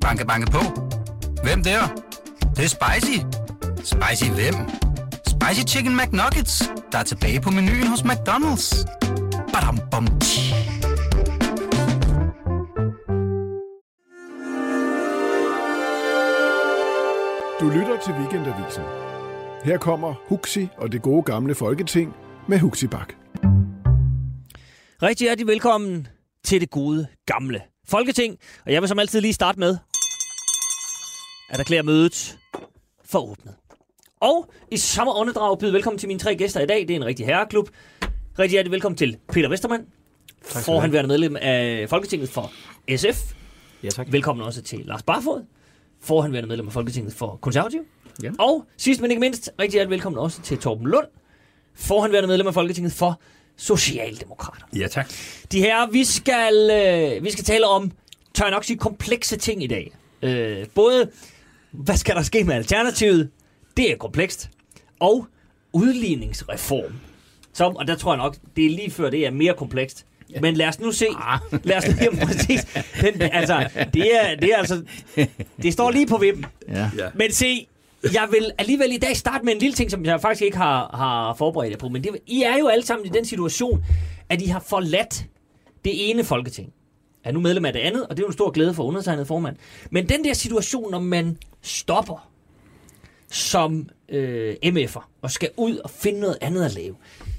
Banke, banke på. Hvem der? Det er spicy. Spicy hvem? Spicy Chicken McNuggets, der er tilbage på menuen hos McDonald's. Badum, bom, du lytter til Weekendavisen. Her kommer Huxi og det gode gamle Folketing med Huxi Bak. Rigtig hjertelig velkommen til det gode gamle Folketing. Og jeg vil som altid lige starte med at erklære mødet for åbnet. Og i samme åndedrag byder velkommen til mine tre gæster i dag. Det er en rigtig herreklub. Rigtig hjertelig velkommen til Peter Westermann, forhenværende medlem af Folketinget for SF. Ja, tak. Velkommen også til Lars Barfod, forhenværende medlem af Folketinget for Konservativ. Ja. Og sidst men ikke mindst, rigtig hjertelig velkommen også til Torben Lund, forhenværende medlem af Folketinget for Socialdemokrater. Ja, tak. De her, vi skal tale om, tør jeg nok sige, komplekse ting i dag. Både, hvad skal der ske med Alternativet? Det er komplekst. Og udligningsreform. Som, og der tror jeg nok, det er lige før det er mere komplekst. Ja. Men lad os nu se. Lad os nu se præcis. Altså, det står lige på vippen. Ja. Ja. Men se, jeg vil alligevel i dag starte med en lille ting, som jeg faktisk ikke har forberedt jer på. Men det, I er jo alle sammen i den situation, at I har forladt det ene Folketing. Er nu medlem af det andet, og det er jo en stor glæde for undertegnet formand. Men den der situation, når man stopper som MF'er og skal ud og finde noget andet at lave.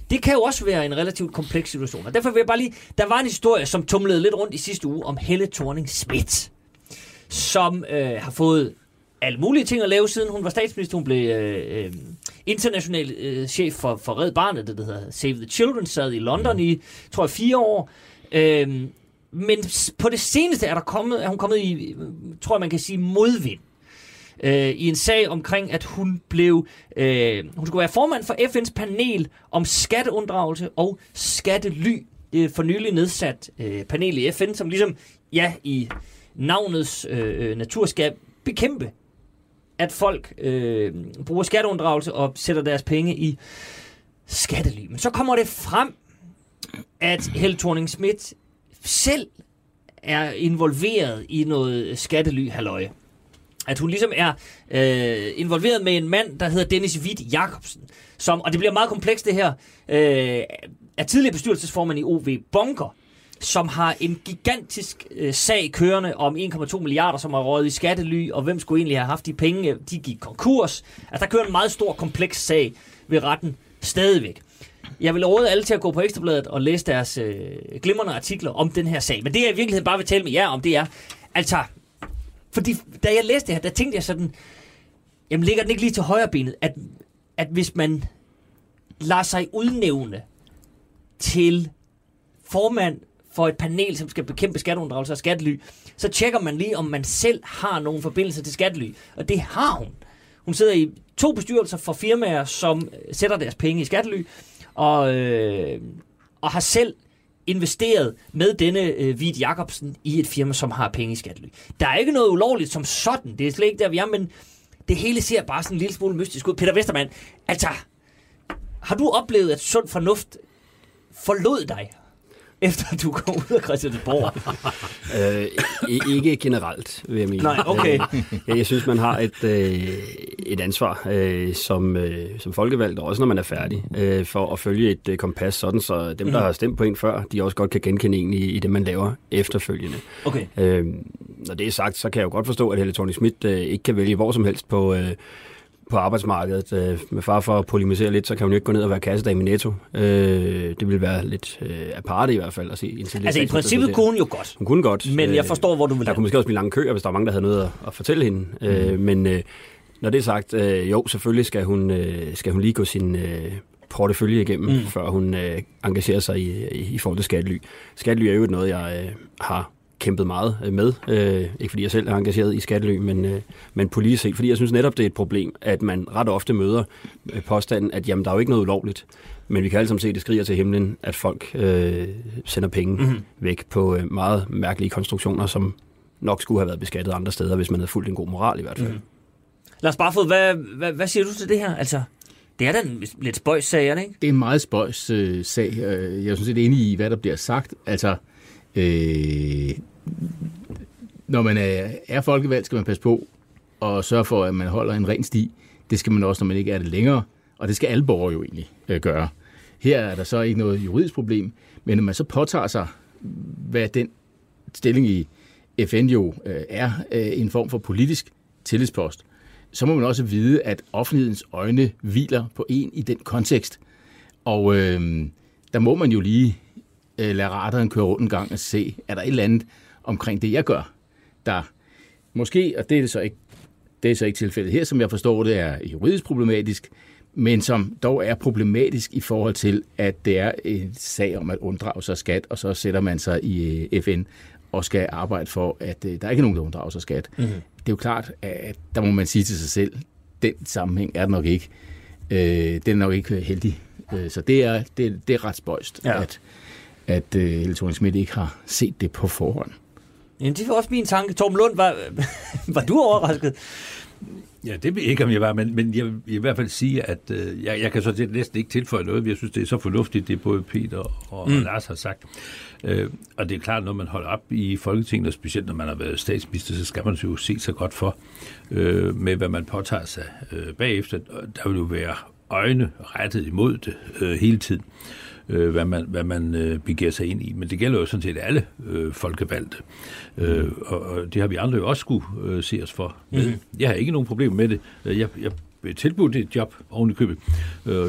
Det kan jo også være en relativt kompleks situation. Og derfor vil jeg bare lige... Der var en historie, som tumlede lidt rundt i sidste uge om Helle Thorning-Schmidt, som har fået alle mulige ting at lave, siden hun var statsminister. Hun blev international chef for Red Barnet, det hedder Save the Children, sad i London i, tror jeg, 4 år. Men på det seneste er hun kommet i, tror jeg, man kan sige, modvind. I en sag omkring, at hun skulle være formand for FN's panel om skatteunddragelse og skattely. Det er for nylig nedsat panel i FN, som ligesom, ja, i navnets natur skal bekæmpe, at folk bruger skatteunddragelse og sætter deres penge i skattely. Men så kommer det frem, at Helle Thorning-Schmidt selv er involveret i noget skattely-halløje. At hun ligesom er involveret med en mand, der hedder Dennis Hvidt Jacobsen, som, og det bliver meget komplekst det her, er tidligere bestyrelsesformand i OV Bunker, som har en gigantisk sag kørende om 1,2 milliarder, som er røget i skattely, og hvem skulle egentlig have haft de penge, de gik konkurs. Altså, der kører en meget stor, kompleks sag ved retten stadigvæk. Jeg vil råde alle til at gå på Ekstrabladet og læse deres glimrende artikler om den her sag. Men det, jeg i virkeligheden bare vil tale med jer om, det er, altså... Fordi da jeg læste det her, der tænkte jeg sådan, jamen ligger den ikke lige til højrebenet, at hvis man lader sig udnævne til formand for et panel, som skal bekæmpe skatteunddragelse og skattely, så tjekker man lige, om man selv har nogen forbindelse til skattely. Og det har hun. Hun sidder i 2 bestyrelser for firmaer, som sætter deres penge i skattely, og har selv investeret med denne Hvidt Jacobsen i et firma, som har penge i skattely. Der er ikke noget ulovligt som sådan. Det er slet ikke der, vi er, men det hele ser bare sådan en lille smule mystisk ud. Peter Westermann, altså, har du oplevet, at sund fornuft forlod dig, efter du kom ud af Christiansborg? Ikke generelt, vil jeg mene. Nej, okay. Jeg synes, man har et ansvar som folkevalgt, og også når man er færdig, for at følge et kompas, sådan så dem, der har stemt på en før, de også godt kan genkende en i det, man laver efterfølgende. Okay. Når det er sagt, så kan jeg jo godt forstå, at Helle Thorning-Schmidt ikke kan vælge hvor som helst på arbejdsmarkedet. Med far for at polemisere lidt, så kan hun jo ikke gå ned og være kassedame i Netto. Det ville være lidt aparte i hvert fald. At se, altså i princippet kunne hun jo godt. Hun kunne godt. Men jeg forstår, hvor du vil. Der kunne måske også blive lange køer, hvis der var mange, der havde noget at fortælle hende. Men når det er sagt, jo, selvfølgelig skal hun lige gå sin portefølje igennem, før hun engagerer sig i forhold til skattely. Skattely er jo noget, jeg har kæmpet meget med. Ikke fordi jeg selv er engageret i skattely, men politisk set. Fordi jeg synes netop, det er et problem, at man ret ofte møder påstanden, at jamen, der er jo ikke noget ulovligt. Men vi kan alle sammen se, at det skriger til himlen, at folk sender penge væk på meget mærkelige konstruktioner, som nok skulle have været beskattet andre steder, hvis man havde fulgt en god moral i hvert fald. Lars Barfod, hvad siger du til det her? Altså, det er da en lidt spøjs sag, ikke? Det er en meget spøjs sag. Jeg er sådan set enig i, hvad der bliver sagt. Altså, Når man er folkevalgt, skal man passe på og sørge for, at man holder en ren sti. Det skal man også, når man ikke er det længere, og det skal alle borgere jo egentlig gøre. Her er der så ikke noget juridisk problem, men når man så påtager sig, hvad den stilling i FN jo er, en form for politisk tillidspost, så må man også vide, at offentlighedens øjne hviler på en i den kontekst. Og der må man jo lige lade radaren køre rundt en gang og se, er der et eller andet omkring det, jeg gør, der måske, og det er så ikke tilfældet her, som jeg forstår det, er juridisk problematisk, men som dog er problematisk i forhold til, at det er en sag om at unddrage sig skat, og så sætter man sig i FN og skal arbejde for, at der ikke er nogen, der unddrager sig skat. Mm-hmm. Det er jo klart, at der må man sige til sig selv, den sammenhæng er det nok ikke. Den er nok ikke heldig. Så det er ret spøjst, ja, at Helle Thorning-Schmidt ikke har set det på forhånd. Jamen, det var også min tanke. Torben Lund, var du overrasket? Ja, det ved jeg ikke, om jeg var, men jeg vil i hvert fald sige, at jeg kan så næsten ikke tilføje noget, men jeg synes, det er så fornuftigt, det både Peter og Lars har sagt. Og det er klart, når man holder op i Folketinget, og specielt når man har været statsminister, så skal man jo se sig godt for med, hvad man påtager sig bagefter. Der vil jo være øjne rettet imod det hele tiden, hvad man begiver sig ind i. Men det gælder jo sådan set alle folkevalgte. Og det har vi andre jo også skulle se os for. Mm-hmm. Jeg har ikke nogen problemer med det. Jeg blev tilbudt et job oven i købet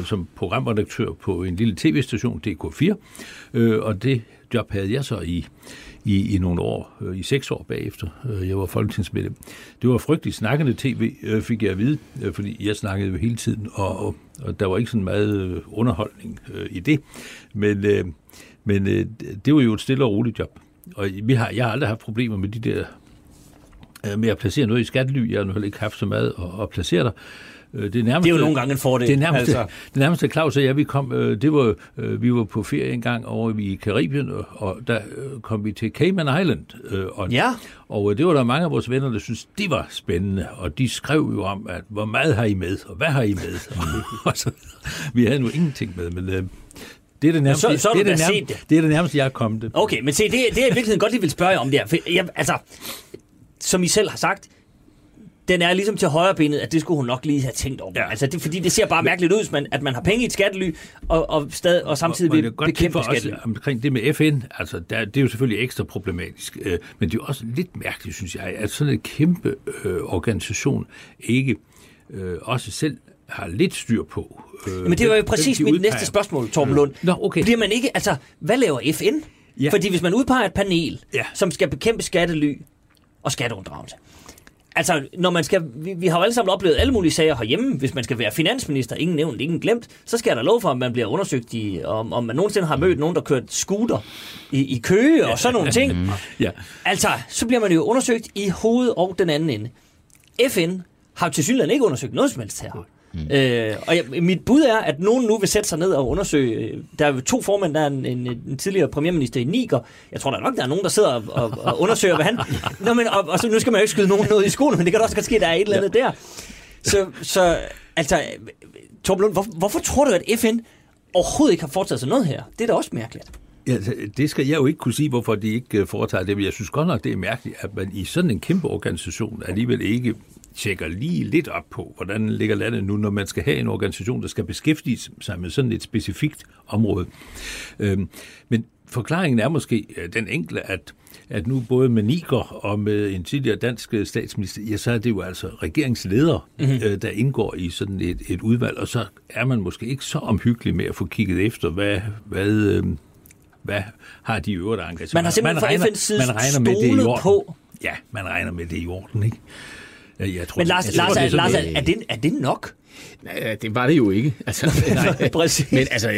som programredaktør på en lille tv-station, DK4. Og det job havde jeg så i nogle år, i 6 år bagefter. Jeg var folketingsmedlem. Det var frygteligt snakkende tv, fik jeg at vide, fordi jeg snakkede jo hele tiden, og der var ikke sådan meget underholdning i det. Men det var jo et stille og roligt job. Og jeg har aldrig haft problemer med de der, med at placere noget i skattely. Jeg har heller ikke haft så meget at placere der. Det er jo nogle gange en fordel. Det nærmeste Claus og jeg, vi kom, vi var på ferie en gang over i Karibien, og der kom vi til Cayman Island. Og det var der mange af vores venner, der syntes, det var spændende, og de skrev jo om, at hvor meget har I med, og hvad har I med? Og så, vi havde nu ingenting med, men... Det er det nærmeste, jeg er kommet det. Okay, men se, det er i virkeligheden godt, jeg vil spørge om det her. Som I selv har sagt, den er ligesom til højrebenet, at det skulle hun nok lige have tænkt over. Ja. Altså, det, fordi det ser bare mærkeligt ud, at man har penge i et skattely, og samtidig vil bekæmpe skattely. Omkring det med FN, altså, det er jo selvfølgelig ekstra problematisk, men det er jo også lidt mærkeligt, synes jeg, at sådan en kæmpe organisation ikke også selv har lidt styr på. Men det var jo præcis mit næste spørgsmål, Torben Lund. Nå, okay. Bliver man ikke, altså, hvad laver FN? Ja. Fordi hvis man udpeger et panel, som skal bekæmpe skattely og skatteunddragelse, altså, når man skal, vi har jo alle sammen oplevet alle mulige sager herhjemme. Hvis man skal være finansminister, ingen nævnt, ingen glemt, så skal der lov for, at man bliver undersøgt i, om man nogensinde har mødt nogen, der kørt scooter i Køge og sådan nogle ting. Ja. Altså, så bliver man jo undersøgt i hovedet og den anden ende. FN har jo tilsyneladende ikke undersøgt noget som helst her. Mit bud er, at nogen nu vil sætte sig ned og undersøge. Der er 2 formænd, der er en tidligere premierminister i Niger. Jeg tror der nok, der er nogen, der sidder og undersøger, hvad han... Nå, men, og så, nu skal man jo ikke skyde nogen noget i skolen, men det kan også godt ske, der er et eller andet der. Så altså, Torben Lund, hvorfor tror du, at FN overhovedet ikke har foretaget sig noget her? Det er da også mærkeligt. Ja, det skal jeg jo ikke kunne sige, hvorfor de ikke foretager det, men jeg synes godt nok, det er mærkeligt, at man i sådan en kæmpe organisation alligevel ikke tjekker lige lidt op på, hvordan ligger landet nu, når man skal have en organisation, der skal beskæftige sig med sådan et specifikt område. Men forklaringen er måske den enkle, at nu både med Niger og med en tidligere dansk statsminister, ja, så er det jo altså regeringsledere, der indgår i sådan et udvalg, og så er man måske ikke så omhyggelig med at få kigget efter, hvad har de øvrigt engageret. Man har simpelthen fra FN's side stolet på. Ja, man regner med det i orden, ikke? Jeg tror, men Lars, er det nok? Nej, det var det jo ikke. Altså, nej, præcis. Men altså,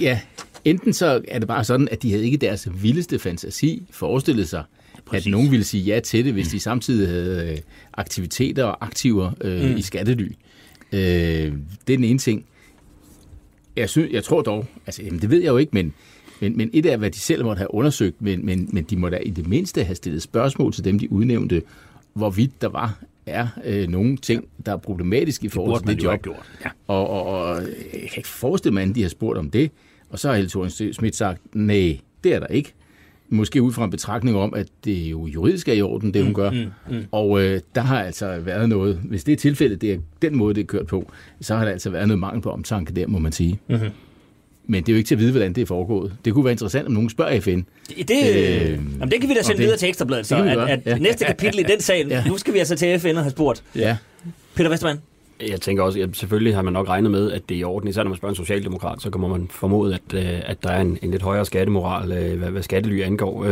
ja, enten så er det bare sådan, at de havde ikke deres vildeste fantasi forestillet sig, præcis, at nogen ville sige ja til det, hvis de samtidig havde aktiviteter og aktiver i skattely. Det er den ene ting. Jeg tror dog, altså, jamen, det ved jeg jo ikke, men et af, hvad de selv måtte have undersøgt, men de måtte i det mindste have stillet spørgsmål til dem, de udnævnte, hvorvidt der er nogle ting, der er problematiske i forhold til det job. Ja. Og jeg kan ikke forestille mig, at de har spurgt om det. Og så har Helle Thorning-Schmidt sagt, nej, det er der ikke. måske ud fra en betragtning om, at det jo juridisk er i orden, det hun gør. Og der har altså været noget, hvis det er tilfældet, det er den måde, det er kørt på, så har der altså været noget mangel på omtanke der, må man sige. Mm-hmm. Men det er jo ikke til at vide, hvordan det er foregået. Det kunne være interessant, om nogen spørger FN. Jamen, det kan vi da sende videre til Ekstrabladet, så at næste kapitel i den sag, nu skal vi altså til FN og have spurgt. Ja. Peter Westermann? Jeg tænker også, at selvfølgelig har man nok regnet med, at det er i orden. Især når man spørger en socialdemokrat, så kommer man formodet, at der er en lidt højere skattemoral, hvad skattely angår.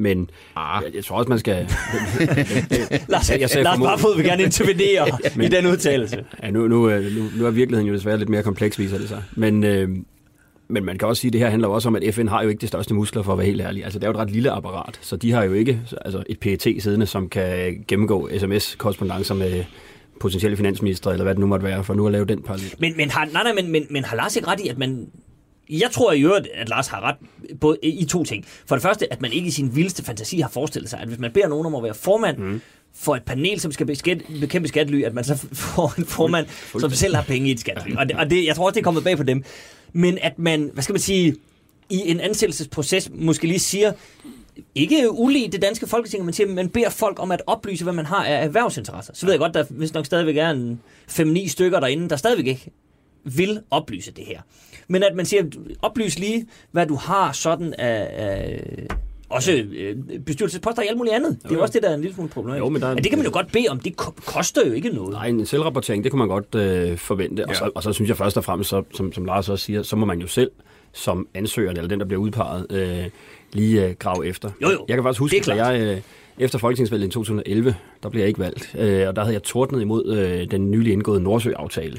Men jeg tror også, man skal... Lars Barfod vil gerne intervenere i den udtalelse. Ja, nu er virkeligheden jo desværre lidt mere kompleks, viser det sig. Men man kan også sige, at det her handler også om, at FN har jo ikke de største muskler, for at være helt ærlig. Altså, det er jo et ret lille apparat, så de har jo ikke et PET siddende, som kan gennemgå sms-korrespondancer med potentielle finansminister, eller hvad det nu måtte være, for nu at lave den parallel. Men har Lars ikke ret i, at man... Jeg tror i øvrigt, at Lars har ret både i to ting. For det første, at man ikke i sin vildeste fantasi har forestillet sig, at hvis man beder nogen om at være formand for et panel, som skal bekæmpe skattely, at man så får en formand, som selv har penge i et skattely. Og det, jeg tror også, det er kommet bag på dem. Men at man, hvad skal man sige, i en ansættelsesproces måske lige siger... Ikke ulig det danske folketing, man siger, man beder folk om at oplyse, hvad man har af erhvervsinteresser. Så ved jeg godt, der hvis nok stadigvæk er en 5-9 stykker derinde, der stadigvæk ikke vil oplyse det her. Men at man siger, oplys lige, hvad du har sådan af også bestyrelsesposter og alt muligt andet. Det er jo også det, der er en lille smule problematisk. Det kan man jo godt bede om. Det koster jo ikke noget. Nej, en selvrapportering, det kunne man godt forvente. Ja. Og så synes jeg først og fremmest, så, som Lars også siger, så må man jo selv som ansøgeren, eller den, der bliver udpeget, lige grave efter. Jo. Jeg kan faktisk huske, at jeg efter folketingsvalget i 2011, der blev jeg ikke valgt. Og der havde jeg tordnet imod den nylig indgåede Nordsø-aftale.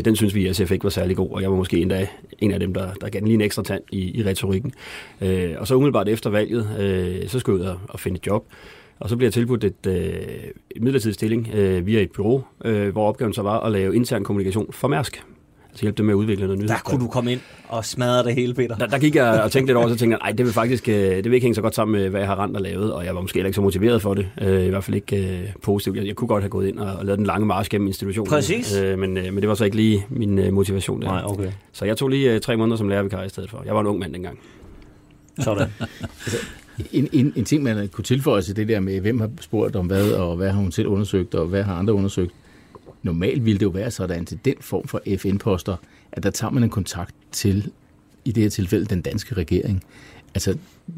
Den synes vi i SF ikke var særlig god, og jeg var måske endda en af dem, der gav den lige en ekstra tand i retorikken. Og så umiddelbart efter valget, så skulle jeg ud og finde et job. Og så blev jeg tilbudt et midlertidig stilling via et bureau, hvor opgaven så var at lave intern kommunikation for Mærsk. Så hjælpe dem med at udvikle noget nyheder. Der kunne du komme ind og smadre det hele, Peter. Der gik jeg og tænkte lidt over, så tænkte jeg, nej, det vil ikke hænge så godt sammen med, hvad jeg har rendt og lavet, og jeg var måske ikke så motiveret for det. I hvert fald ikke positivt. Jeg kunne godt have gået ind og lavet den lange march gennem institutionen. Præcis. Men det var så ikke lige min motivation der. Nej, okay. Så jeg tog lige 3 måneder som lærervikar i stedet for. Jeg var en ung mand dengang. Sådan. en ting, man kunne tilføje til det der med, hvem har spurgt om hvad, og hvad har hun selv undersøgt, og hvad har andre undersøgt. Normalt ville det jo være sådan til den form for FN-poster, at der tager man en kontakt til, i det her tilfælde, den danske regering. Altså,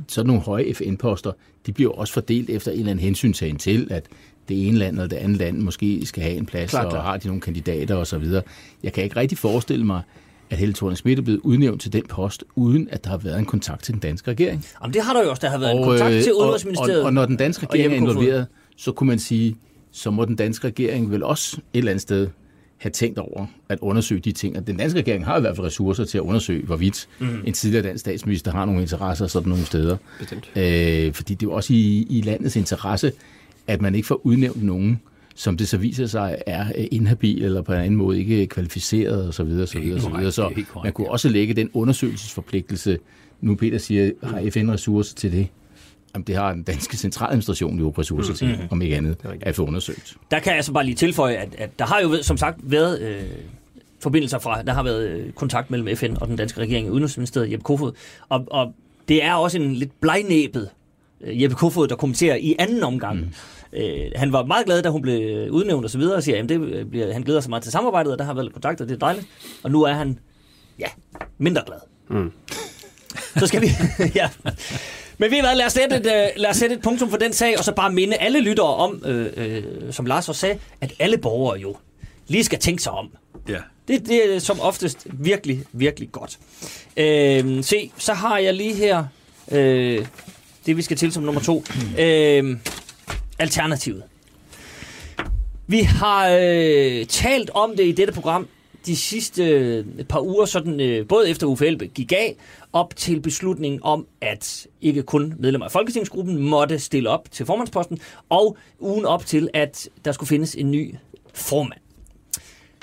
sådan nogle høje FN-poster, de bliver også fordelt efter en eller anden hensyntagen til, at det ene land og det andet land måske skal have en plads, og har de nogle kandidater osv. Jeg kan ikke rigtig forestille mig, at Helle Thorning-Schmidt er blevet udnævnt til den post, uden at der har været en kontakt til den danske regering. Jamen, det har der jo også, der har været en kontakt til Udenrigsministeriet. Og når den danske regering er involveret, så kunne man sige... så må den danske regering vel også et eller andet sted have tænkt over at undersøge de ting. Og den danske regering har i hvert fald ressourcer til at undersøge, hvorvidt en tidligere dansk statsminister har nogle interesser sådan nogle steder. Fordi det er jo også i landets interesse, at man ikke får udnævnt nogen, som det så viser sig er inhabil eller på en anden måde ikke kvalificeret osv. Så man kunne også lægge den undersøgelsesforpligtelse. Nu Peter siger, har FN ressourcer til det? Jamen, det har den danske centraladministration jo ressourcer til, om ikke andet, at få undersøgt. Der kan jeg så bare lige tilføje, at der har jo som sagt været forbindelser fra, der har været kontakt mellem FN og den danske regering i Udenrigsministeriet, Jeppe Kofod. Og det er også en lidt blegnæbet Jeppe Kofod, der kommenterer i anden omgang. Han var meget glad, da hun blev udnævnt og så videre, og siger, at han glæder sig meget til samarbejdet, og der har været kontakter, det er dejligt. Og nu er han, mindre glad. Så skal vi... Men ved I hvad, lad os sætte et punktum for den sag, og så bare minde alle lyttere om, som Lars også sagde, at alle borgere jo lige skal tænke sig om. Ja. Det er som oftest virkelig, virkelig godt. Se, så har jeg lige her det, vi skal til som nummer 2. Alternativet. Vi har talt om det i dette program de sidste par uger, sådan, både efter Uffe Elbæk gik af, op til beslutningen om, at ikke kun medlemmer af Folketingsgruppen måtte stille op til formandsposten, og ugen op til, at der skulle findes en ny formand.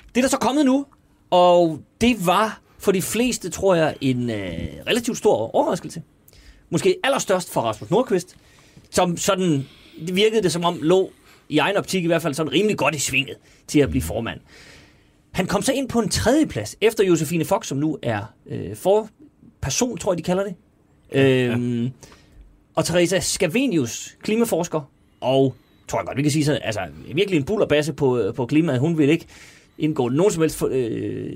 Det er der så kommet nu, og det var for de fleste, tror jeg, en relativt stor overraskelse. Måske allerstørst for Rasmus Nordqvist, som sådan, det virkede det som om, lå i egen optik i hvert fald sådan rimelig godt i svinget til at blive formand. Han kom så ind på en 3. plads, efter Josefine Fock, som nu er forperson, tror jeg, de kalder det. Og Teresa Scavenius, klimaforsker, og tror jeg godt, vi kan sige så, altså virkelig en bullerbasse på klimaet. Hun vil ikke indgå nogen som helst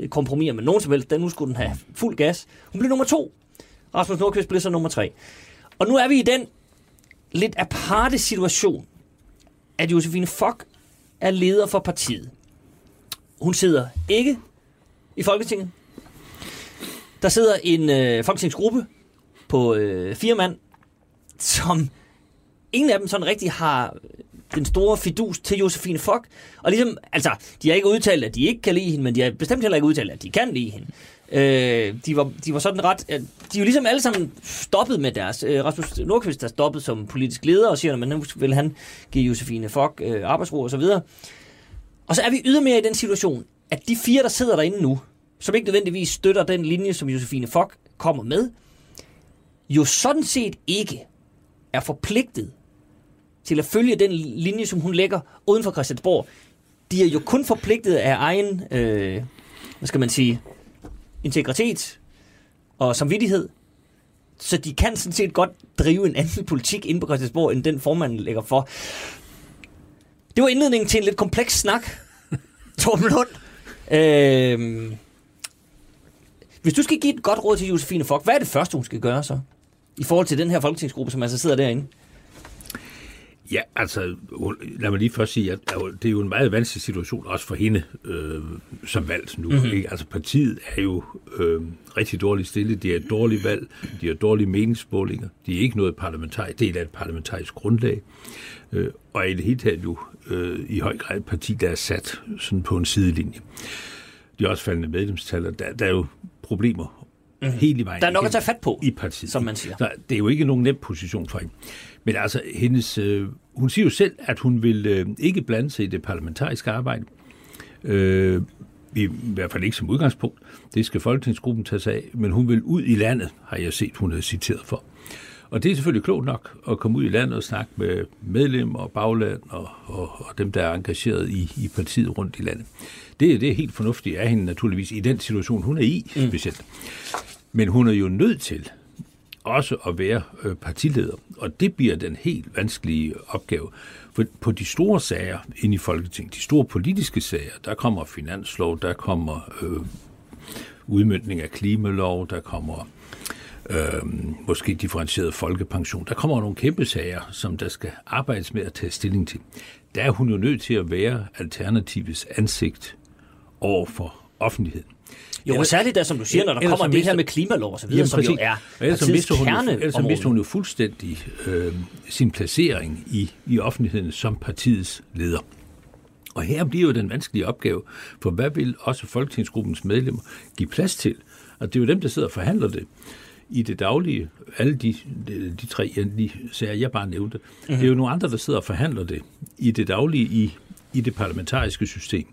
kompromiser med nogen som helst. Nu skulle den have fuld gas. Hun blev nummer 2. Rasmus Nordqvist blev så nummer 3. Og nu er vi i den lidt aparte situation, at Josefine Fock er leder for partiet. Hun sidder ikke i Folketinget. Der sidder en folketingsgruppe på 4 mand, som ingen af dem sådan rigtig har den store fidus til Josefine Fock. Og ligesom, altså, de har ikke udtalt, at de ikke kan lide hende, men de har bestemt heller ikke udtalt, at de kan lide hende. De var sådan ret... de er jo ligesom alle sammen stoppet med deres... Rasmus Nordqvist er stoppet som politisk leder og siger, at nu vil han give Josefine Fock arbejdsro og så videre. Og så er vi ydermere i den situation, at de 4, der sidder derinde nu, som ikke nødvendigvis støtter den linje, som Josefine Fock kommer med, jo sådan set ikke er forpligtet til at følge den linje, som hun lægger uden for Christiansborg. De er jo kun forpligtet af egen, hvad skal man sige, integritet og samvittighed, så de kan sådan set godt drive en anden politik inde på Christiansborg, end den formanden lægger for. Det var indledningen til en lidt kompleks snak. Torben Lund. Hvis du skal give et godt råd til Josefine Fock, hvad er det første, hun skal gøre så? I forhold til den her folketingsgruppe, som altså sidder derinde. Ja, altså, lad mig lige først sige, at det er jo en meget vanskelig situation, også for hende som valgt nu. Mm-hmm. Ikke? Altså, partiet er jo rigtig dårligt stillet. Det er et dårligt valg. De har dårlige meningsmålinger. De er ikke noget parlamentarisk. Det er et parlamentarisk grundlag. Og i det hele taget jo i høj grad et parti, der er sat sådan på en sidelinje. De er også faldende medlemstaller. Der er jo problemer helt i vejen. Der er nok at tage fat på i partiet, som man siger. Så det er jo ikke nogen nem position for hende. Men altså, hendes, hun siger jo selv, at hun vil ikke blande sig i det parlamentariske arbejde. I hvert fald ikke som udgangspunkt. Det skal folketingsgruppen tage sig af. Men hun vil ud i landet, har jeg set, hun er citeret for. Og det er selvfølgelig klogt nok at komme ud i landet og snakke med medlemmer og bagland og dem, der er engageret i partiet rundt i landet. Det er helt fornuftigt af hende naturligvis i den situation, hun er i specielt. Men hun er jo nødt til også at være partileder, og det bliver den helt vanskelige opgave. For på de store sager inde i Folketinget, de store politiske sager, der kommer finanslov, der kommer udmøntning af klimalov, der kommer måske differentieret folkepension. Der kommer nogle kæmpe sager, som der skal arbejdes med at tage stilling til. Der er hun jo nødt til at være alternativets ansigt over for offentligheden. Jo, og særligt der, som du siger, når der kommer det her med klimalov og så videre, jamen, som jo er partiets kerneområde. Ellers så mister hun jo fuldstændig sin placering i offentligheden som partiets leder. Og her bliver jo den vanskelige opgave, for hvad vil også folketingsgruppens medlemmer give plads til? Og det er jo dem, der sidder og forhandler det i det daglige. Alle de 3 sager, jeg bare nævnte, det er jo nogle andre, der sidder og forhandler det i det daglige, i det parlamentariske system.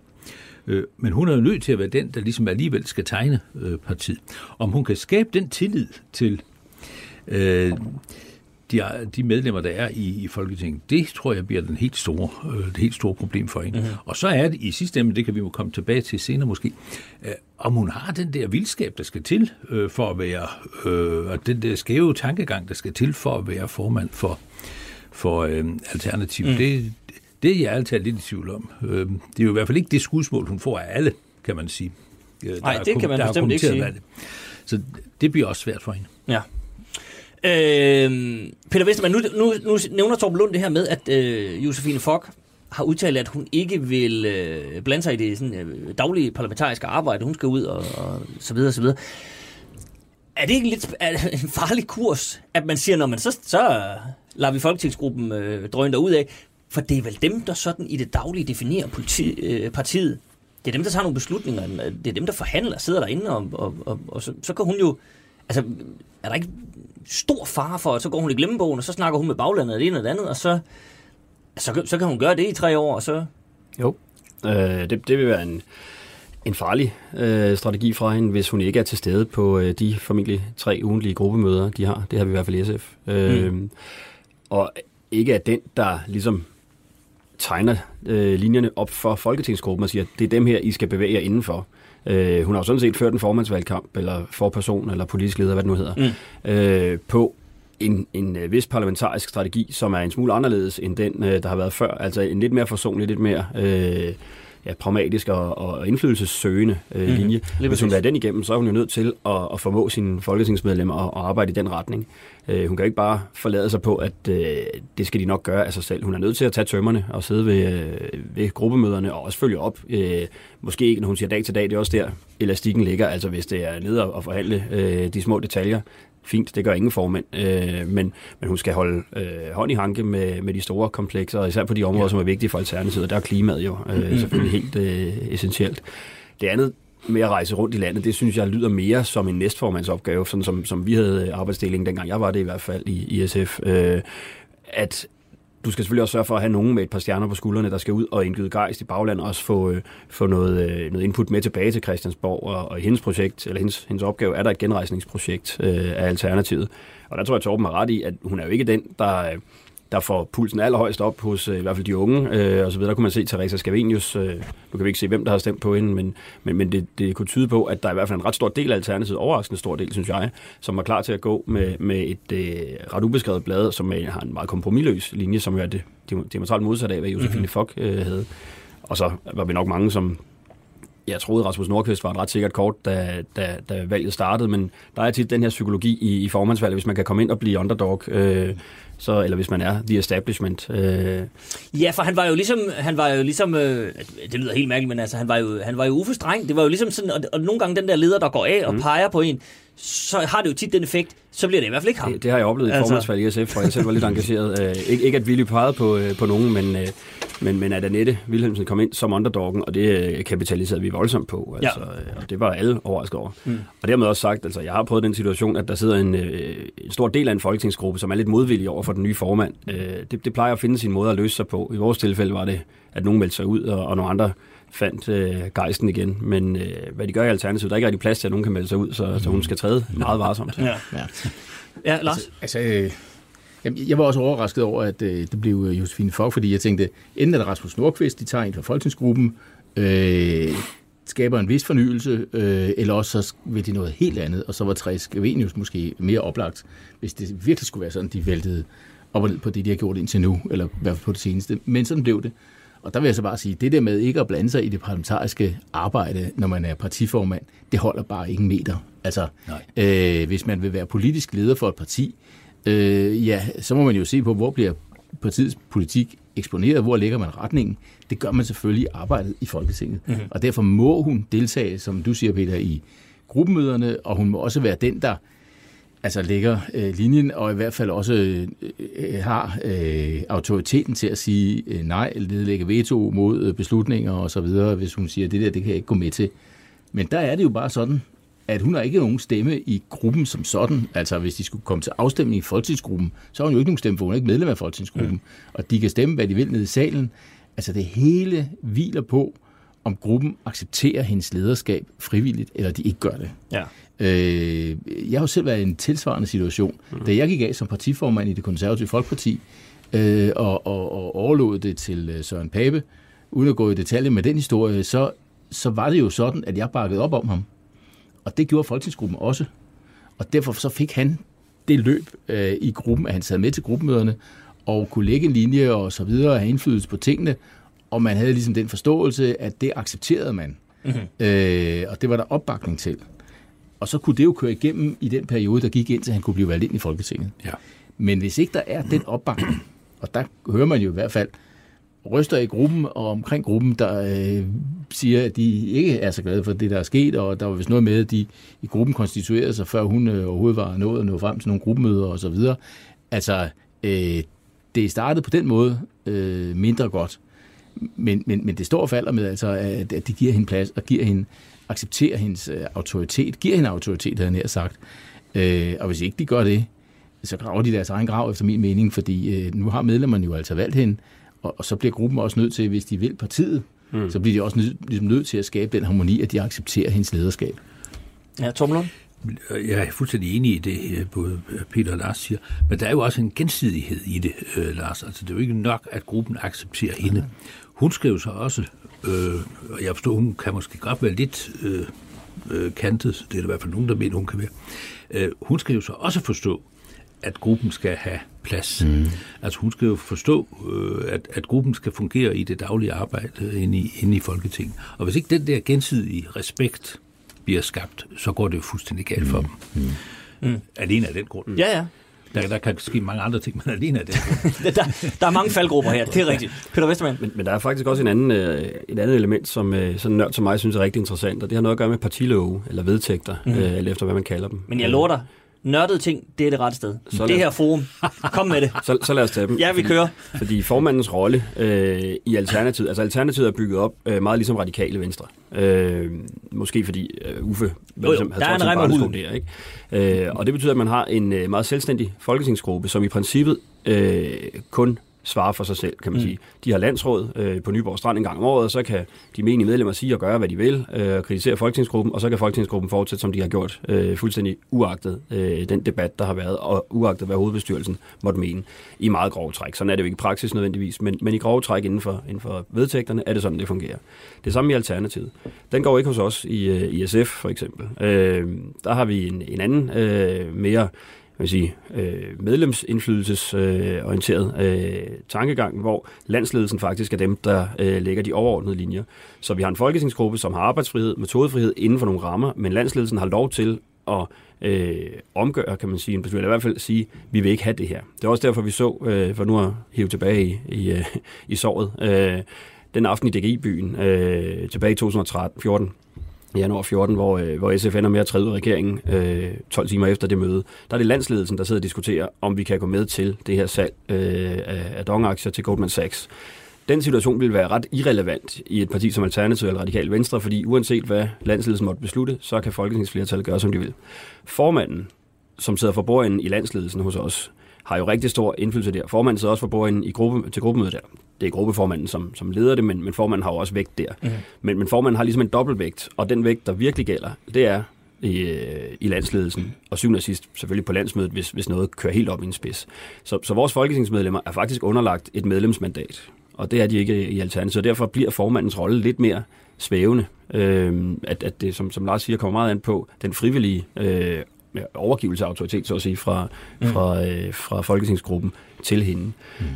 Men hun er jo nødt til at være den, der ligesom alligevel skal tegne partiet. Om hun kan skabe den tillid til de medlemmer, der er i Folketinget, det tror jeg bliver det helt store problem for hende. Og så er det i sidste ende, det kan vi jo komme tilbage til senere måske, om hun har den der vildskab, der skal til for at være, og den der skæve tankegang, der skal til for at være formand for Alternativet. Det er jeg altid lidt i tvivl om. Det er jo i hvert fald ikke det skudsmål, hun får af alle, kan man sige. Nej, det kan man bestemt ikke sige. Så det bliver også svært for hende. Ja. Peter Westermann, nu nævner Torben Lund det her med, at Josefine Fock har udtalt, at hun ikke vil blande sig i det sådan, daglige parlamentariske arbejde. Hun skal ud og så videre og så videre. Er det ikke en farlig kurs, at man siger, når man så lader vi folketingsgruppen drøne derud af? For det er vel dem, der sådan i det daglige definerer partiet. Det er dem, der tager nogle beslutninger. Det er dem, der forhandler, sidder derinde, og så kan hun jo... Altså, er der ikke stor fare for, at så går hun i glemmebogen, og så snakker hun med baglandet og det ene og det andet, og så kan hun gøre det i 3 år, og så... Jo, det vil være en farlig strategi fra hende, hvis hun ikke er til stede på de formentlig 3 ugentlige gruppemøder, de har. Det har vi i hvert fald i SF. Og ikke er den, der ligesom... tegner linjerne op for folketingsgruppen og siger, at det er dem her, I skal bevæge jer indenfor. Hun har jo sådan set ført en formandsvalgkamp, eller forperson, eller politisk leder, hvad det nu hedder, på en vis parlamentarisk strategi, som er en smule anderledes end den, der har været før. Altså en lidt mere forsonlig, lidt mere pragmatisk og indflydelsessøgende linje. Hvis hun lader den igennem, så er hun jo nødt til at formå sine folketingsmedlemmer at arbejde i den retning. Hun kan jo ikke bare forlade sig på, at det skal de nok gøre af sig selv. Hun er nødt til at tage tømmerne og sidde ved gruppemøderne og også følge op. Måske ikke, når hun siger dag til dag, det er også der elastikken ligger. Altså hvis det er nede og forhandle de små detaljer, fint, det gør ingen formand, men hun skal holde hånd i hanke med de store komplekser, især på de områder, som er vigtige for Alternativet, og der er klimaet jo selvfølgelig helt essentielt. Det andet med at rejse rundt i landet, det synes jeg lyder mere som en næstformandsopgave, sådan som vi havde arbejdsdelingen dengang, jeg var det i hvert fald i SF, at du skal selvfølgelig også sørge for at have nogen med et par stjerner på skuldrene, der skal ud og indgyde gejst i baglandet, og også få noget input med tilbage til Christiansborg, og hendes projekt, eller hendes opgave, er der et genrejsningsprojekt af Alternativet. Og der tror jeg, Torben har ret i, at hun er jo ikke den, der får pulsen allerhøjst op hos i hvert fald de unge, og så videre. Der kunne man se Theresa Scavenius, nu kan vi ikke se, hvem der har stemt på hende, men det kunne tyde på, at der er i hvert fald en ret stor del af Alternativet, overraskende stor del, synes jeg, som var klar til at gå med et ret ubeskrevet blad, som har en meget kompromisløs linje, som jo er det diametralt modsat af, hvad Josefine Fock havde. Og så var vi nok mange, som jeg troede, Rasmus Nordqvist var et ret sikkert kort, da valget startede, men der er tit den her psykologi i formandsvalget, hvis man kan komme ind og blive underdog, eller hvis man er the establishment. Ja, for han var jo ligesom det lyder helt mærkeligt, men altså han var jo Uffes dreng. Det var jo ligesom sådan, og nogle gange den der leder, der går af og peger på en, så har det jo tit den effekt, så bliver det i hvert fald ikke ham. Det har jeg oplevet i formandsvalget i SF, for jeg selv var lidt engageret. Ikke at Willy pegede på nogen, men at Annette Vilhelmsen kom ind som underdoggen, og det kapitaliserede vi voldsomt på. Altså, og det var alle overrasket over. Og dermed også sagt, altså jeg har prøvet den situation, at der sidder en stor del af en folketingsgruppe, som er lidt modvillig over for den nye formand. Det plejer at finde sin måde at løse sig på. I vores tilfælde var det, at nogen meldte sig ud, og nogle andre fandt gejsten igen, men hvad de gør i Alternativet, der er ikke rigtig plads til, at nogen kan melde sig ud, så hun skal træde meget varsomt. Ja, Lars? Jeg var også overrasket over, at det blev Josefine Fock, fordi jeg tænkte, enten er der Rasmus Nordqvist, de tager en fra folketingsgruppen, skaber en vis fornyelse, eller også så vil de noget helt andet, og så var Theresa Scavenius måske mere oplagt, hvis det virkelig skulle være sådan, de væltede op og ned på det, de har gjort indtil nu, eller i hvert fald på det seneste, men sådan blev det. Og der vil jeg så bare sige, det der med ikke at blande sig i det parlamentariske arbejde, når man er partiformand, det holder bare ingen meter. Altså, hvis man vil være politisk leder for et parti, så må man jo se på, hvor bliver partiets politik eksponeret, hvor lægger man retningen. Det gør man selvfølgelig i arbejdet i Folketinget. Og derfor må hun deltage, som du siger, Peter, i gruppemøderne, og hun må også være den, der altså lægger linjen, og i hvert fald også har autoriteten til at sige nej, eller nedlægge veto mod beslutninger og så videre, hvis hun siger, det der, det kan jeg ikke gå med til. Men der er det jo bare sådan, at hun har ikke nogen stemme i gruppen som sådan. Altså, hvis de skulle komme til afstemning i folketingsgruppen, så har hun jo ikke nogen stemme, for hun er ikke medlem af folketingsgruppen. Og de kan stemme, hvad de vil nede i salen. Altså, det hele hviler på, om gruppen accepterer hendes lederskab frivilligt, eller de ikke gør det. Ja. Jeg har jo selv været i en tilsvarende situation. Da jeg gik af som partiformand i Det Konservative Folkeparti, og overlod det til Søren Pape, uden at gå i detalje med den historie, så var det jo sådan, at jeg bakkede op om ham. Og det gjorde folketingsgruppen også. Og derfor så fik han det løb i gruppen, at han sad med til gruppemøderne, og kunne lægge en linje og så videre, og have indflydelse på tingene, og man havde ligesom den forståelse, at det accepterede man. Og det var der opbakning til. Og så kunne det jo køre igennem i den periode, der gik ind, så han kunne blive valgt ind i Folketinget. Ja. Men hvis ikke der er den opbakning, og der hører man jo i hvert fald ryster i gruppen og omkring gruppen, der siger, at de ikke er så glade for det, der er sket, og der var vist noget med, at de i gruppen konstituerede sig, før hun overhovedet var nået at nå frem til nogle gruppemøder og så videre. Altså, det startede på den måde mindre godt. Men det står og falder med, altså, at de giver hende plads og giver hende, accepterer hendes autoritet, giver hende autoritet, havde jeg nær sagt. Og hvis ikke de gør det, så graver de deres egen grav, efter min mening, fordi nu har medlemmerne jo altså valgt hende, og så bliver gruppen også nødt til, hvis de vil partiet, så bliver de også nødt til at skabe den harmoni, at de accepterer hendes lederskab. Ja, Torben Lund? Jeg er fuldstændig enig i det, både Peter og Lars siger, men der er jo også en gensidighed i det, Lars. Altså, det er jo ikke nok, at gruppen accepterer hende. Hun skrev så også, og jeg forstår, hun kan måske godt være lidt kantet, det er der i hvert fald nogen, der mener, hun kan være. Hun skrev så også forstå, at gruppen skal have plads. Mm. Altså hun skal jo forstå, at gruppen skal fungere i det daglige arbejde inde i Folketinget. Og hvis ikke den der gensidige respekt bliver skabt, så går det jo fuldstændig galt for dem. Mm. Mm. Alene af den grund. Ja, ja. Der kan ske mange andre ting, men alene af det. der er mange faldgrupper her, det er rigtigt. Peter Westermann. Men der er faktisk også et andet element, som sådan en nørd som mig synes er rigtig interessant, og det har noget at gøre med partilove, eller vedtægter, eller efter hvad man kalder dem. Men jeg lover dig, nørdede ting, det er det rette sted. Det her forum, kom med det. Så lad os tage dem. Ja, vi kører. Fordi formandens rolle i Alternativet, altså Alternativet er bygget op meget ligesom Radikale Venstre. Måske fordi Uffe ligesom, havde trådt sin barneskole der, ikke? Og det betyder, at man har en meget selvstændig folketingsgruppe, som i princippet kun svarer for sig selv, kan man sige. De har landsråd på Nyborg Strand en gang om året, og så kan de menige medlemmer sige og gøre, hvad de vil, og kritisere folketingsgruppen, og så kan folketingsgruppen fortsætte, som de har gjort, fuldstændig uagtet den debat, der har været, og uagtet, hvad hovedbestyrelsen måtte mene, i meget grove træk. Sådan er det jo ikke i praksis nødvendigvis, men i grove træk inden for vedtægterne er det sådan, det fungerer. Det samme i Alternativet. Den går ikke hos os i SF, for eksempel. Der har vi en anden mere medlemsindflydelsesorienteret tankegang, hvor landsledelsen faktisk er dem, der lægger de overordnede linjer. Så vi har en folketingsgruppe, som har arbejdsfrihed, metodefrihed inden for nogle rammer, men landsledelsen har lov til at omgøre, kan man sige, en bestyrelse, i hvert fald sige, vi vil ikke have det her. Det er også derfor, vi så, for nu at hive tilbage i såret, den aften i DGI-byen tilbage i 2014, januar 14, hvor SF ender med at træde ud af regeringen 12 timer efter det møde. Der er det landsledelsen, der sidder og diskuterer, om vi kan gå med til det her salg af Dong-aktier til Goldman Sachs. Den situation ville være ret irrelevant i et parti som Alternativet eller Radikale Venstre, fordi uanset hvad landsledelsen måtte beslutte, så kan folketingsflertallet gøre, som de vil. Formanden, som sidder for bordenden i landsledelsen hos os, har jo rigtig stor indflydelse der. Formanden sidder også for bordenden til gruppemødet der. Det er gruppeformanden, som leder det, men formanden har jo også vægt der. Mm. Men formanden har ligesom en dobbeltvægt, og den vægt, der virkelig gælder, det er i landsledelsen, og syvende og sidst selvfølgelig på landsmødet, hvis noget kører helt op i en spids. Så vores folketingsmedlemmer er faktisk underlagt et medlemsmandat, og det er de ikke i Alternativet, og derfor bliver formandens rolle lidt mere svævende. At det, som Lars siger, kommer meget an på den frivillige overgivelse af autoritet, så at sige, fra folketingsgruppen til hende. Mm.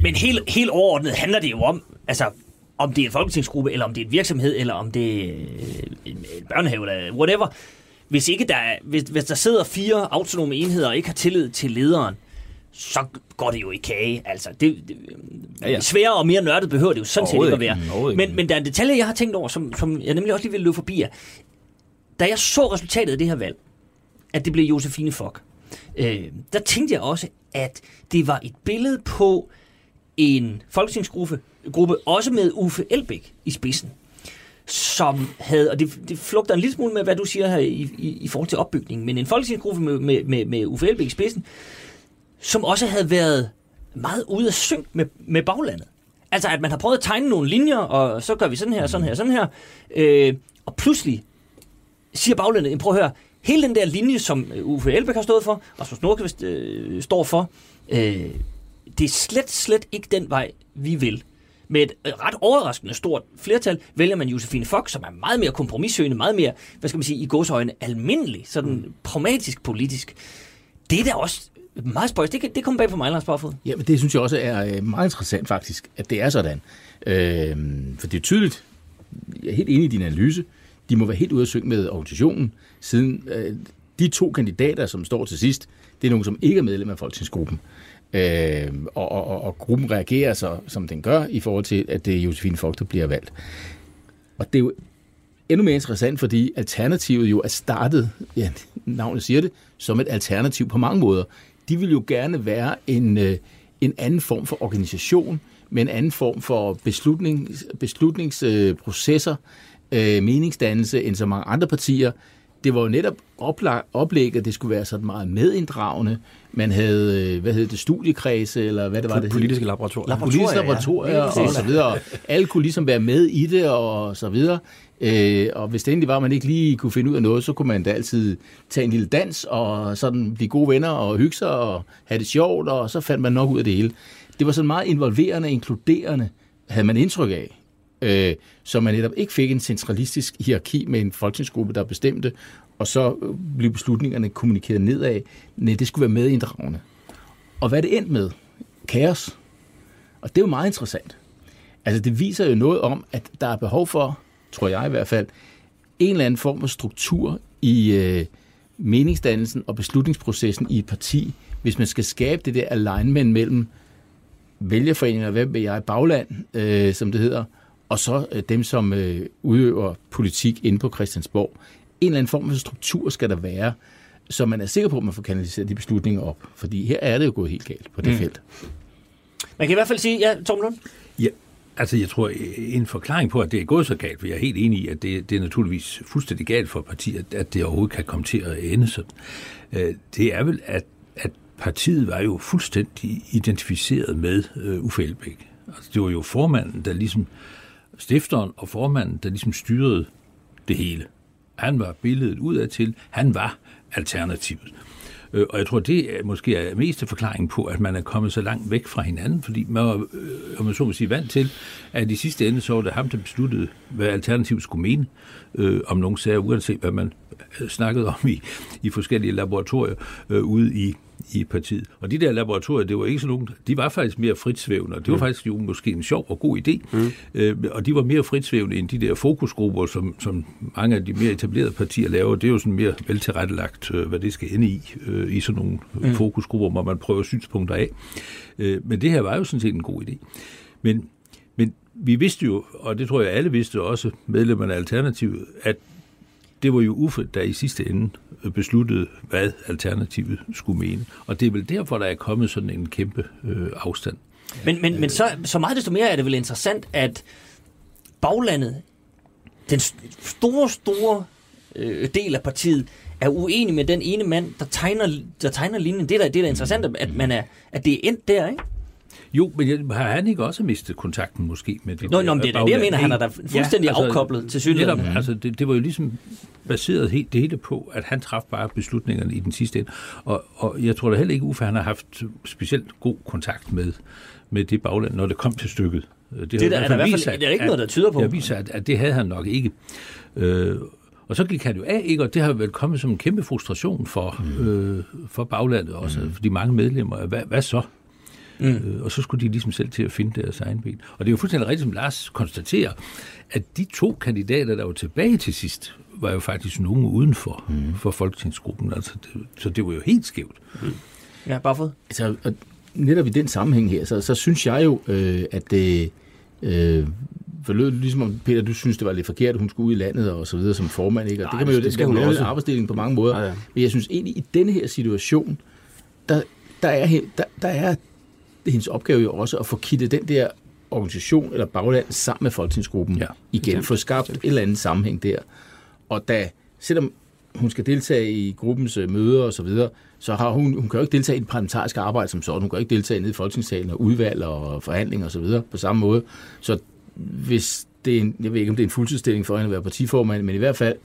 Men helt overordnet handler det jo om, altså om det er en folketingsgruppe, eller om det er en virksomhed, eller om det er en børnehave, eller whatever. Hvis der sidder 4 autonome enheder, og ikke har tillid til lederen, så går det jo i kage. Altså, det sværere og mere nørdet behøver det jo sådan set ikke at være. Men der er en detalje, jeg har tænkt over, som jeg nemlig også lige ville løbe forbi. Da jeg så resultatet af det her valg, at det blev Josefine Fock, der tænkte jeg også, at det var et billede på en folketingsgruppe, også med Uffe Elbæk i spidsen, som havde, og det flugter en lille smule med, hvad du siger her i forhold til opbygningen, men en folketingsgruppe med Uffe Elbæk i spidsen, som også havde været meget ude af synk med baglandet. Altså, at man har prøvet at tegne nogle linjer, og så gør vi sådan her, sådan her, sådan her, og pludselig siger baglandet, prøv at høre, hele den der linje, som Uffe Elbæk har stået for, og som Snorkvist står for, det er slet ikke den vej, vi vil. Med et ret overraskende stort flertal vælger man Josefine Fock, som er meget mere kompromissøgende, meget mere, hvad skal man sige, i godsøjne almindelig, sådan pragmatisk politisk. Det er da også meget spøjst. Det kom bag på mig, Lars Barfod. Ja, men det synes jeg også er meget interessant faktisk, at det er sådan. For det er tydeligt, jeg er helt enig i din analyse, de må være helt ude at synge med organisationen, siden de 2 kandidater, som står til sidst, det er nogen, som ikke er medlem af folketingsgruppen. Og gruppen reagerer så, som den gør, i forhold til, at det er Josefine Fock, der bliver valgt. Og det er jo endnu mere interessant, fordi alternativet jo er startet, ja, navnet siger det, som et alternativ på mange måder. De vil jo gerne være en anden form for organisation, med en anden form for beslutningsprocesser, meningsdannelse end så mange andre partier. Det var jo netop oplægget, det skulle være sådan meget medinddragende. Man havde, studiekredse, eller hvad det var, det politiske laboratorier. Politiske laboratorier, ja. Og så videre. Alle kunne ligesom være med i det, og så videre. Og hvis det endelig var, man ikke lige kunne finde ud af noget, så kunne man da altid tage en lille dans, og sådan blive gode venner, og hygge sig, og have det sjovt, og så fandt man nok ud af det hele. Det var sådan meget involverende, inkluderende, havde man indtryk af. så man netop ikke fik en centralistisk hierarki med en folketingsgruppe, der bestemte, og så blev beslutningerne kommunikeret nedad. Nej, det skulle være medinddragende. Og hvad det endte med? Kaos. Og det er jo meget interessant. Altså, det viser jo noget om, at der er behov for, tror jeg i hvert fald, en eller anden form for struktur i meningsdannelsen og beslutningsprocessen i et parti, hvis man skal skabe det der alignment mellem vælgerforeninger, og hvem jeg er i bagland, som det hedder, og så dem, som udøver politik inde på Christiansborg. En eller anden form for struktur skal der være, så man er sikker på, at man får kanaliseret de beslutninger op. Fordi her er det jo gået helt galt på det felt. Man kan i hvert fald sige, ja, Torben Lund? Ja, altså jeg tror, en forklaring på, at det er gået så galt, for jeg er helt enig i, at det er naturligvis fuldstændig galt for partiet, at det overhovedet kan komme til at ende sådan. Det er vel, at partiet var jo fuldstændig identificeret med Uffe Elbæk. Altså, det var jo formanden, der ligesom stifteren og formanden, der ligesom styrede det hele. Han var billedet udadtil, han var alternativet. Og jeg tror, det er måske er mest forklaringen på, at man er kommet så langt væk fra hinanden, fordi man var, om man så må sige, vant til, at i sidste ende så var det ham, der besluttede, hvad alternativet skulle mene om nogle sager, uanset hvad man snakkede om i forskellige laboratorier ude i partiet. Og de der laboratorier, det var ikke så nogen, de var faktisk mere fritsvævende, og det var faktisk jo måske en sjov og god idé, og de var mere fritsvævende end de der fokusgrupper, som mange af de mere etablerede partier laver. Det er jo sådan mere veltilrettelagt, hvad det skal ende i sådan nogle fokusgrupper, hvor man prøver synspunkter af. Men det her var jo sådan set en god idé. Men vi vidste jo, og det tror jeg alle vidste også, medlemmerne af Alternativet, at det var jo Uffe, der i sidste ende besluttede, hvad Alternativet skulle mene. Og det er vel derfor, der er kommet sådan en kæmpe afstand. Men så meget desto mere er det vel interessant, at baglandet, den store del af partiet, er uenig med den ene mand, der tegner linjen. Det er da interessant, at man er, at det er endt der, ikke? Jo, men har han ikke også mistet kontakten måske med det? Nå, men det er det, jeg mener, han er da fuldstændig afkoblet til synligheden. Altså, det var jo ligesom baseret det hele på, at han traf bare beslutningerne i den sidste ende. Og jeg tror da heller ikke, Uffe, han har haft specielt god kontakt med det bagland, når det kom til stykket. Det er der ikke noget, der tyder på. Det viser, at det havde han nok ikke. Og så gik han jo af, ikke? Og det har vel kommet som en kæmpe frustration for baglandet også, for de mange medlemmer. Hvad så? Og så skulle de ligesom selv til at finde deres egen ben. Og det er jo fuldstændig rigtigt, som Lars konstaterer, at de to kandidater, der var tilbage til sidst, var jo faktisk nogen udenfor for folketingsgruppen. Altså så det var jo helt skævt. Ja, bare for. Altså, netop i den sammenhæng her, så synes jeg jo, at det forlød ligesom om, Peter, du synes, det var lidt forkert, at hun skulle ud i landet og så videre som formand, ikke? Og nej, det kan man jo, det skal hun lave en arbejdsdeling på mange måder. Ja. Men jeg synes egentlig, i denne her situation, der er hendes opgave jo også at få kittet den der organisation eller bagland sammen med folketingsgruppen igen, få skabt et eller andet sammenhæng der. Og selvom hun skal deltage i gruppens møder og så videre, så har hun kan jo ikke deltage i det parlamentariske arbejde som sådan. Hun kan jo ikke deltage nede i folketingssalen og udvalg og forhandlinger og så videre på samme måde. Så hvis det er jeg ved ikke, om det er en fuldtidsstilling for hende at være partiformand, men i hvert fald,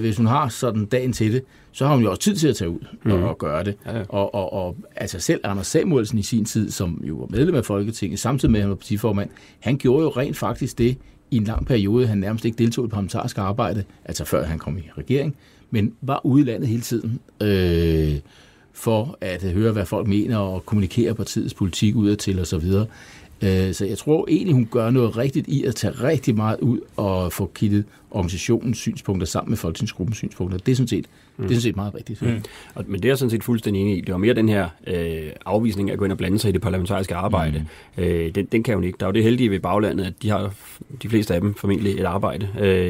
hvis hun har sådan dagen til det, så har hun jo også tid til at tage ud og gøre det. Ja. Og altså selv Anders Samuelsen i sin tid, som jo var medlem af Folketinget, samtidig med at han var partiformand, han gjorde jo rent faktisk det i en lang periode. Han nærmest ikke deltog i parlamentarisk arbejde, altså før han kom i regering, men var ude i landet hele tiden for at høre, hvad folk mener og kommunikere partiets politik udadtil og så videre. Så jeg tror egentlig, hun gør noget rigtigt i at tage rigtig meget ud og få kittet organisationens synspunkter sammen med folketingsgruppens synspunkter. Det er sådan set, meget rigtigt. Men det er jeg sådan set fuldstændig enig i. Det var mere den her afvisning af at gå ind og blande sig i det parlamentariske arbejde. Den kan hun ikke. Der er jo det heldige ved baglandet, at de har de fleste af dem formentlig et arbejde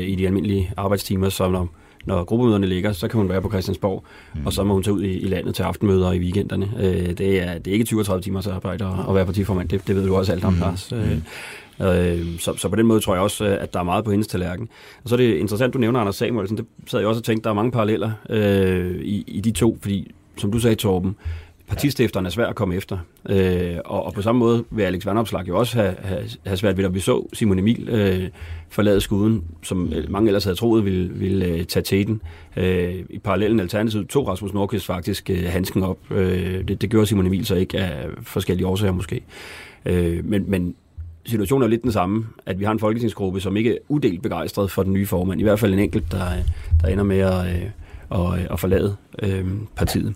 i de almindelige arbejdstimer, som når gruppemøderne ligger, så kan hun være på Christiansborg, og så må hun tage ud i landet til aftenmøder i weekenderne. Det er ikke 20-30 timers arbejde at være partiformand, det ved du også alt om, Lars. Så på den måde tror jeg også, at der er meget på hendes tallerken. Og så er det interessant, du nævner Anders Samuelsen. Det sad jeg også og tænkte, der er mange paralleller i de to, fordi som du sagde, Torben, partistifteren er svær at komme efter. Og på samme måde vil Alex Vanopslagh jo også have svært ved, at vi så Simon Emil forlade skuden, som mange ellers havde troet ville tage teten. I parallellen Alternativet tog Rasmus Nordqvist faktisk handsken op. Det gjorde Simon Emil så ikke af forskellige årsager måske. Men situationen er lidt den samme, at vi har en folketingsgruppe, som ikke er udelt begejstret for den nye formand. I hvert fald en enkelt, der ender med at forlade partiet.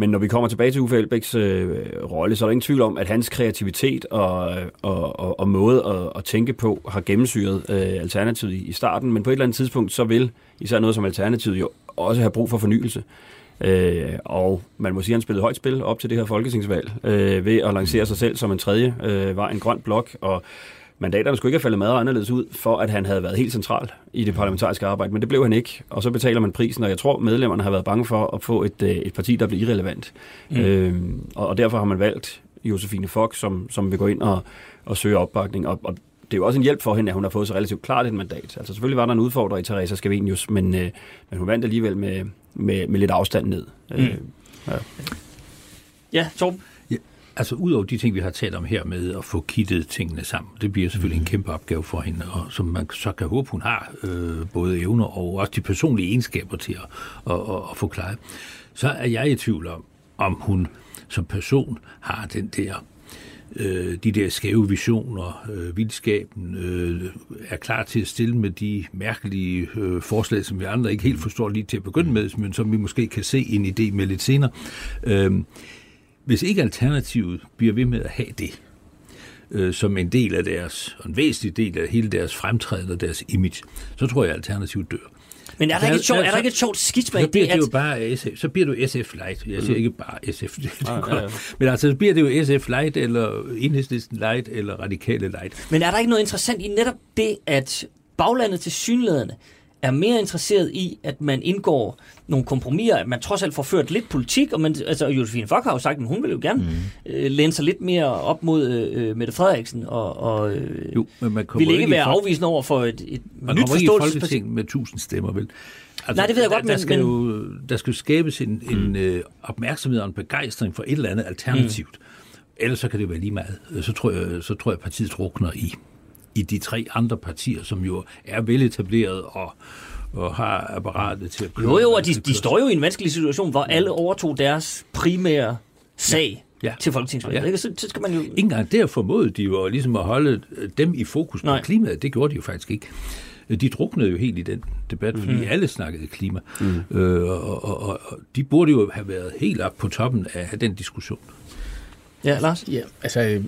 Men når vi kommer tilbage til Uffe Elbæks rolle, så er der ingen tvivl om, at hans kreativitet og måde at tænke på har gennemsyret Alternativet i starten. Men på et eller andet tidspunkt, så vil især noget som Alternativet jo også have brug for fornyelse. Og man må sige, at han spillede højt spil op til det her folketingsvalg ved at lancere sig selv som en tredje var en grøn blok, og mandaterne skulle ikke have faldet meget anderledes ud, for at han havde været helt central i det parlamentariske arbejde, men det blev han ikke, og så betaler man prisen, og jeg tror, medlemmerne har været bange for at få et parti, der bliver irrelevant. Og derfor har man valgt Josefine Fock, som vil gå ind og søge opbakning, og det er jo også en hjælp for hende, at hun har fået så relativt klart et mandat. Altså selvfølgelig var der en udfordrer i Teresa Scavenius, men hun vandt alligevel med lidt afstand ned. Ja, Torben? Ja, altså udover de ting, vi har talt om her med at få kittet tingene sammen, det bliver selvfølgelig en kæmpe opgave for hende, og som man så kan håbe, hun har både evner og også de personlige egenskaber til at få klaret. Så er jeg i tvivl om hun som person har den der de der skæve visioner, vildskaben, er klar til at stille med de mærkelige forslag, som vi andre ikke helt forstår lige til at begynde med, men som vi måske kan se en idé med lidt senere. Hvis ikke Alternativet bliver ved med at have det, som en del af deres, en væsentlig del af hele deres fremtræden og deres image, så tror jeg, at Alternativet dør. Men er der ikke et sjovt skidt med det? Så bliver det jo bare SF. Så bliver du SF Light. Jeg siger ikke bare SF. Ja. Men altså, så bliver det jo SF Light, eller Enhedslisten Light, eller Radikale Light. Men er der ikke noget interessant i netop det, at baglandet til synlædende er mere interesseret i, at man indgår nogle kompromiser, at man trods alt får ført lidt politik, og Josefine Fock har jo sagt, at hun vil jo gerne læne sig lidt mere op mod Mette Frederiksen, og man vil ikke være afvisende over for et nyt forståelsesparti. Med 1000 stemmer, vel? Altså, nej, det ved jeg godt, der skal jo skabes en opmærksomhed og en begejstring for et eller andet alternativt. Ellers så kan det være lige meget. Så tror jeg partiet drukner i de tre andre partier, som jo er veletableret og har apparatet til at køre. Jo, og de står jo i en vanskelig situation, hvor alle overtog deres primære sag til folketingsvalget. Ja. Så skal man jo... Ikke engang der formåede de jo ligesom at holde dem i fokus på klimaet. Det gjorde de jo faktisk ikke. De druknede jo helt i den debat, fordi alle snakkede klima. Og de burde jo have været helt op på toppen af den diskussion. Ja, Lars? Ja, altså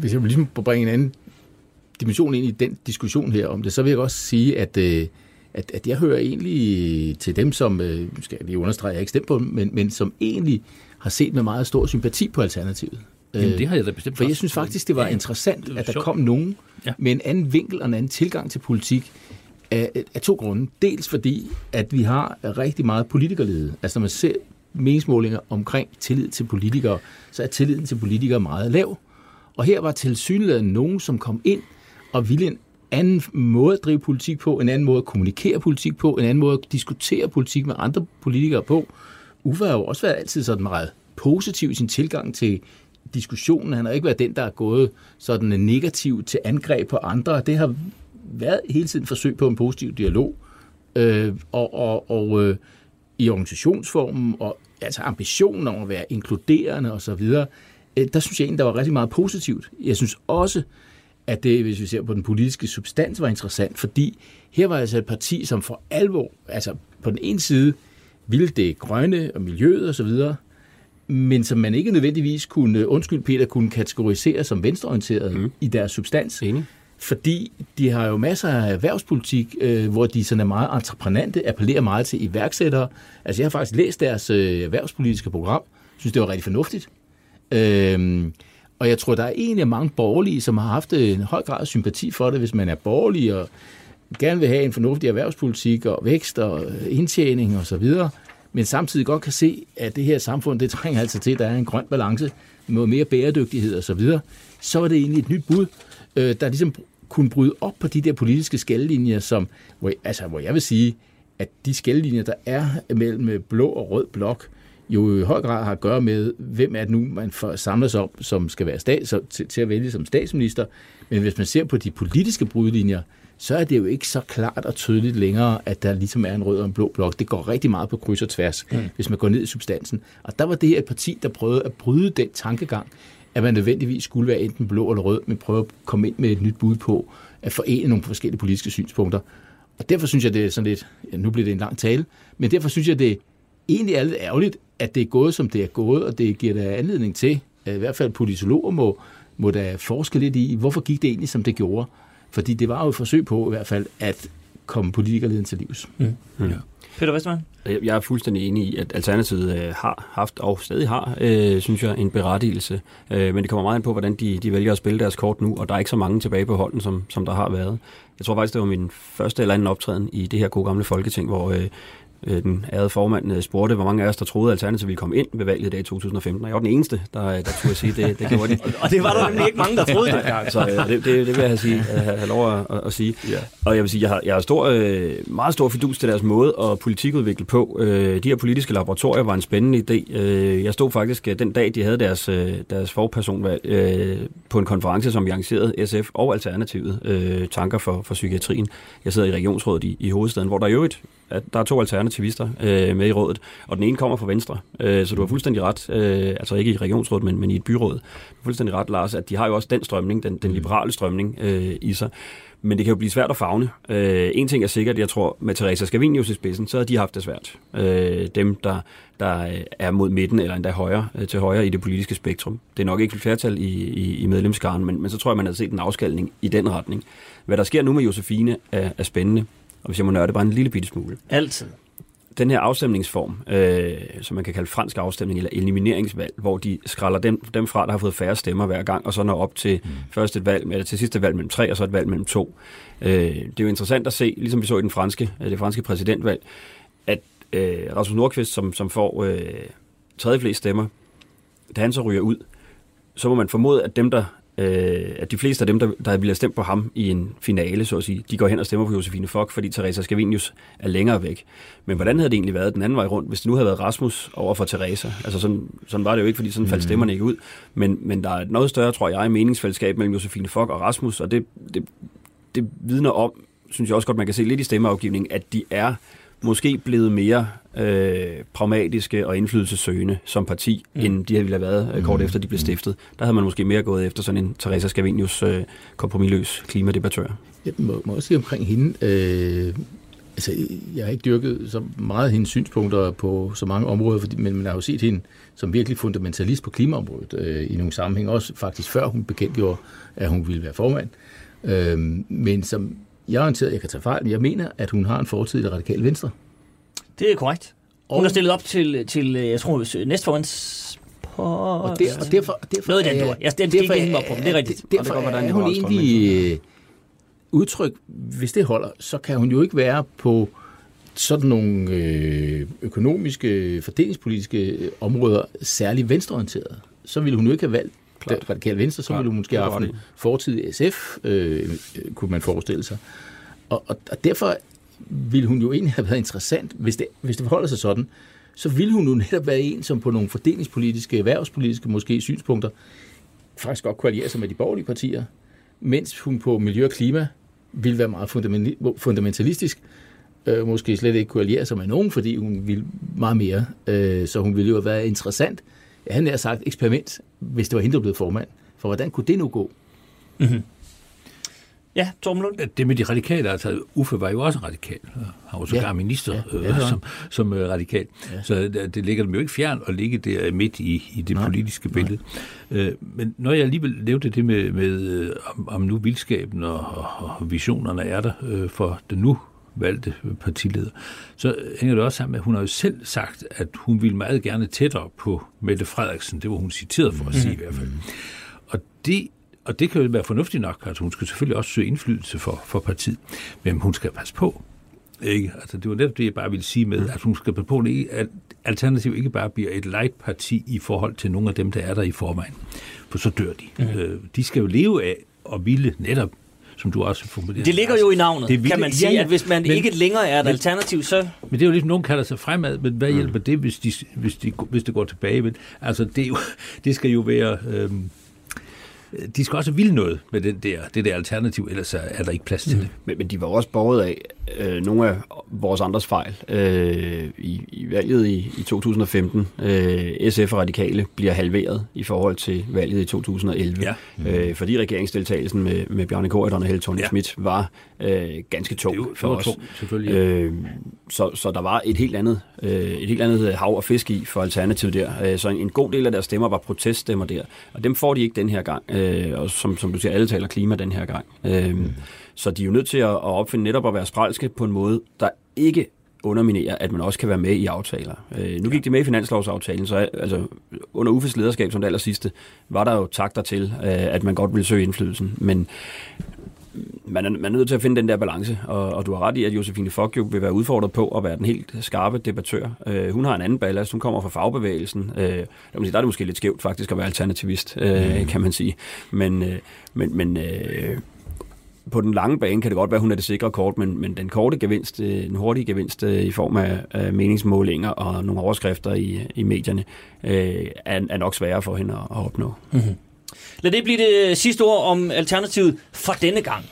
hvis jeg ligesom bringe en anden dimension ind i den diskussion her om det, så vil jeg også sige, at jeg hører egentlig til dem, som, skal jeg lige understrege, jeg ikke stemmer på, men som egentlig har set med meget stor sympati på Alternativet. Jamen, det har jeg da bestemt. For jeg synes faktisk, det var interessant, det var at der kom nogen med en anden vinkel og en anden tilgang til politik af to grunde. Dels fordi, at vi har rigtig meget politikerlede. Altså når man ser meningsmålinger omkring tillid til politikere, så er tilliden til politikere meget lav. Og her var tilsyneladende nogen, som kom ind og ville en anden måde at drive politik på, en anden måde at kommunikere politik på, en anden måde at diskutere politik med andre politikere på. Uffe har jo også været altid sådan meget positiv i sin tilgang til diskussionen. Han har ikke været den, der er gået sådan negativ til angreb på andre. Det har været hele tiden forsøg på en positiv dialog. Og i organisationsformen, og altså ambitionen om at være inkluderende osv., der synes jeg egentlig, der var rigtig meget positivt. Jeg synes også, at det, hvis vi ser på den politiske substans, var interessant, fordi her var altså et parti, som for alvor, altså på den ene side, ville det grønne og miljøet osv., men som man ikke nødvendigvis kunne, kunne kategorisere som venstreorienteret i deres substans. Enig. Fordi de har jo masser af erhvervspolitik, hvor de sådan er meget entreprenante, appellerer meget til iværksættere. Altså jeg har faktisk læst deres erhvervspolitiske program, synes det var rigtig fornuftigt. Og jeg tror, der er egentlig mange borgerlige, som har haft en høj grad af sympati for det, hvis man er borgerlig og gerne vil have en fornuftig erhvervspolitik og vækst og indtjening og så videre, men samtidig godt kan se, at det her samfund, det trænger altså til, at der er en grøn balance med mere bæredygtighed og så videre. Så var det egentlig et nyt bud, der ligesom kunne bryde op på de der politiske skillelinjer, som, hvor jeg vil sige, at de skillelinjer, der er mellem blå og rød blok, jo i høj grad har at gøre med, hvem er det nu, man samler sig om, som skal være til at vælge som statsminister. Men hvis man ser på de politiske brudlinjer, så er det jo ikke så klart og tydeligt længere, at der ligesom er en rød og en blå blok. Det går rigtig meget på kryds og tværs, hvis man går ned i substansen. Og der var det her et parti, der prøvede at bryde den tankegang at man nødvendigvis skulle være enten blå eller rød, men prøve at komme ind med et nyt bud på at forene nogle forskellige politiske synspunkter. Og derfor synes jeg, det er sådan lidt, ja, nu bliver det en lang tale, men derfor synes jeg, det egentlig er lidt ærgerligt, at det er gået, som det er gået, og det giver da anledning til, at i hvert fald politologer må da forske lidt i, hvorfor gik det egentlig, som det gjorde? Fordi det var jo et forsøg på, i hvert fald, at komme politikerleden til livs. Mm. Mm. Ja. Peter Westermann? Jeg er fuldstændig enig i, at Alternativet har haft og stadig har, synes jeg, en berettigelse. Men det kommer meget ind på, hvordan de vælger at spille deres kort nu, og der er ikke så mange tilbage på holden, som der har været. Jeg tror faktisk, det var min første eller anden optræden i det her gode gamle Folketing, hvor den ærede formand spurgte, hvor mange af os, der troede, at Alternativet ville komme ind ved valget i dag i 2015. Og jeg var den eneste, der turde sige, det gjorde de. Og det var der nemlig ikke mange, der troede det. Så det vil jeg have lov at sige. Yeah. Og jeg vil sige, jeg har meget stor fidus til deres måde at politikudvikle på. De her politiske laboratorier var en spændende idé. Jeg stod faktisk den dag, de havde deres forpersonvalg på en konference, som vi arrangerede SF og Alternativet tanker for psykiatrien. Jeg sidder i regionsrådet i hovedstaden, hvor der i øvrigt der er 2 alternativister med i rådet, og den ene kommer fra Venstre, så du har fuldstændig ret, altså ikke i regionsrådet, men i et byråd. Du har fuldstændig ret, Lars, at de har jo også den strømning, den liberale strømning i sig. Men det kan jo blive svært at favne. En ting er sikkert, jeg tror, med Teresa Scavenius i spidsen, så har de haft det svært. Dem, der er mod midten eller endda højre, til højre i det politiske spektrum. Det er nok ikke et flertal i medlemskaren, men så tror jeg, man har set en afskalning i den retning. Hvad der sker nu med Josefine er spændende. Og hvis jeg må nørde bare en lille bitte smule. Altid. Den her afstemningsform, som man kan kalde fransk afstemning eller elimineringsvalg, hvor de skræller dem fra, der har fået færre stemmer hver gang, og så når op til først et valg, eller til sidst et valg mellem 3, og så et valg mellem 2. Det er jo interessant at se, ligesom vi så i det franske præsidentvalg, at Rasmus Nordqvist, som får tredje flest stemmer, da han så ryger ud, så må man formode, at at de fleste af dem, der ville have stemt på ham i en finale, så at sige, de går hen og stemmer på Josefine Fock, fordi Teresa Scavenius er længere væk. Men hvordan havde det egentlig været den anden vej rundt, hvis det nu havde været Rasmus over for Teresa? Altså sådan var det jo ikke, fordi sådan faldt stemmerne ikke ud. Men der er noget større, tror jeg, meningsfællesskab mellem Josefine Fock og Rasmus, og det vidner om, synes jeg også godt, man kan se lidt i stemmeafgivningen, at de er måske blevet mere pragmatiske og indflydelsessøgende som parti, end de ville have været kort efter, de blev stiftet. Der havde man måske mere gået efter sådan en Teresa Scavenius kompromilløs klimadebattør. Jeg må også sige omkring hende. Jeg har ikke dyrket så meget hendes synspunkter på så mange områder, men man har jo set hende som virkelig fundamentalist på klimaområdet i nogle sammenhæng. Også faktisk før hun bekendtgjorde, at hun ville være formand. Men som jeg er orienteret, jeg kan tage fejl, men jeg mener, at hun har en fortid i det radikale venstre. Det er korrekt. Hun er stillet op til jeg tror, næstformands på... Og derfor noget i den dør. Jeg stemte ikke hende op på, det er rigtigt. Derfor er hun egentlig udtryk, hvis det holder, så kan hun jo ikke være på sådan nogle økonomiske, fordelingspolitiske områder særlig venstreorienteret. Så ville hun jo ikke have valgt det radikale venstre, så ville hun måske have haft en fortidig SF, kunne man forestille sig. Og derfor ville hun jo egentlig have været interessant, hvis det forholder sig sådan, så ville hun jo netop være en, som på nogle fordelingspolitiske, erhvervspolitiske måske synspunkter, faktisk godt kunne alliere sig med de borgerlige partier, mens hun på miljø og klima ville være meget fundamentalistisk, måske slet ikke kunne alliere sig med nogen, fordi hun ville meget mere, så hun ville jo have været interessant. Ja, han har sagt eksperiment, hvis det var hende, der blev formand. For hvordan kunne det nu gå? Mm-hmm. Ja, Torben Lund. Det med de radikale, altså Uffe var jo også radikal. Han var jo sågar minister som radikal. Ja. Så det ligger dem jo ikke fjern at ligge der midt i det politiske billede. Men når jeg alligevel nævnte det med om nu vildskaben og visionerne er der for det nu valgte partileder, så hænger det også sammen med, at hun har jo selv sagt, at hun ville meget gerne tættere på Mette Frederiksen. Det var hun citeret for at sige i hvert fald. Og det kan jo være fornuftigt nok, at hun skal selvfølgelig også søge indflydelse for partiet, men hun skal passe på. Ikke? Altså, det var netop det, jeg bare ville sige med, at hun skal passe på, at Alternativet ikke bare bliver et light parti i forhold til nogle af dem, der er der i forvejen. For så dør de. De skal jo leve af og ville netop, som du også formulerer. Det ligger jo i navnet, kan man sige, at hvis man ikke længere er et alternativ, så... Men det er jo ligesom, nogen kalder sig fremad, men hvad hjælper det, hvis det går tilbage? Men, altså, det skal jo være... de skal også ville noget med det der alternativ, ellers er der ikke plads til det. Men de var også båret af, nogle af vores andres fejl i valget i 2015. SF og Radikale bliver halveret i forhold til valget i 2011, ja. Fordi regeringsdeltagelsen med Bjarne Corydon og Helle Thorning-Schmidt var ganske tung for os. Selvfølgelig. Så der var et helt andet hav og fisk i for Alternativet der. Så en god del af deres stemmer var proteststemmer der, og dem får de ikke den her gang. Og som du siger, alle taler klima den her gang. Så de er jo nødt til at opfinde netop at være sprælske på en måde, der ikke underminerer, at man også kan være med i aftaler. Nu gik de med i finanslovsaftalen, så altså, under Uffes lederskab som det aller sidste, var der jo takter til, at man godt ville søge indflydelsen, men man er nødt til at finde den der balance, og du har ret i, at Josefine Fock jo vil være udfordret på at være den helt skarpe debattør. Hun har en anden ballast, hun kommer fra fagbevægelsen. Der er det måske lidt skævt faktisk at være alternativist, kan man sige. Men på den lange bane kan det godt være, at hun er det sikre kort, men den korte gevinst, den hurtige gevinst i form af meningsmålinger og nogle overskrifter i medierne, er nok sværere for hende at opnå. Mm-hmm. Lad det blive det sidste ord om Alternativet for denne gang.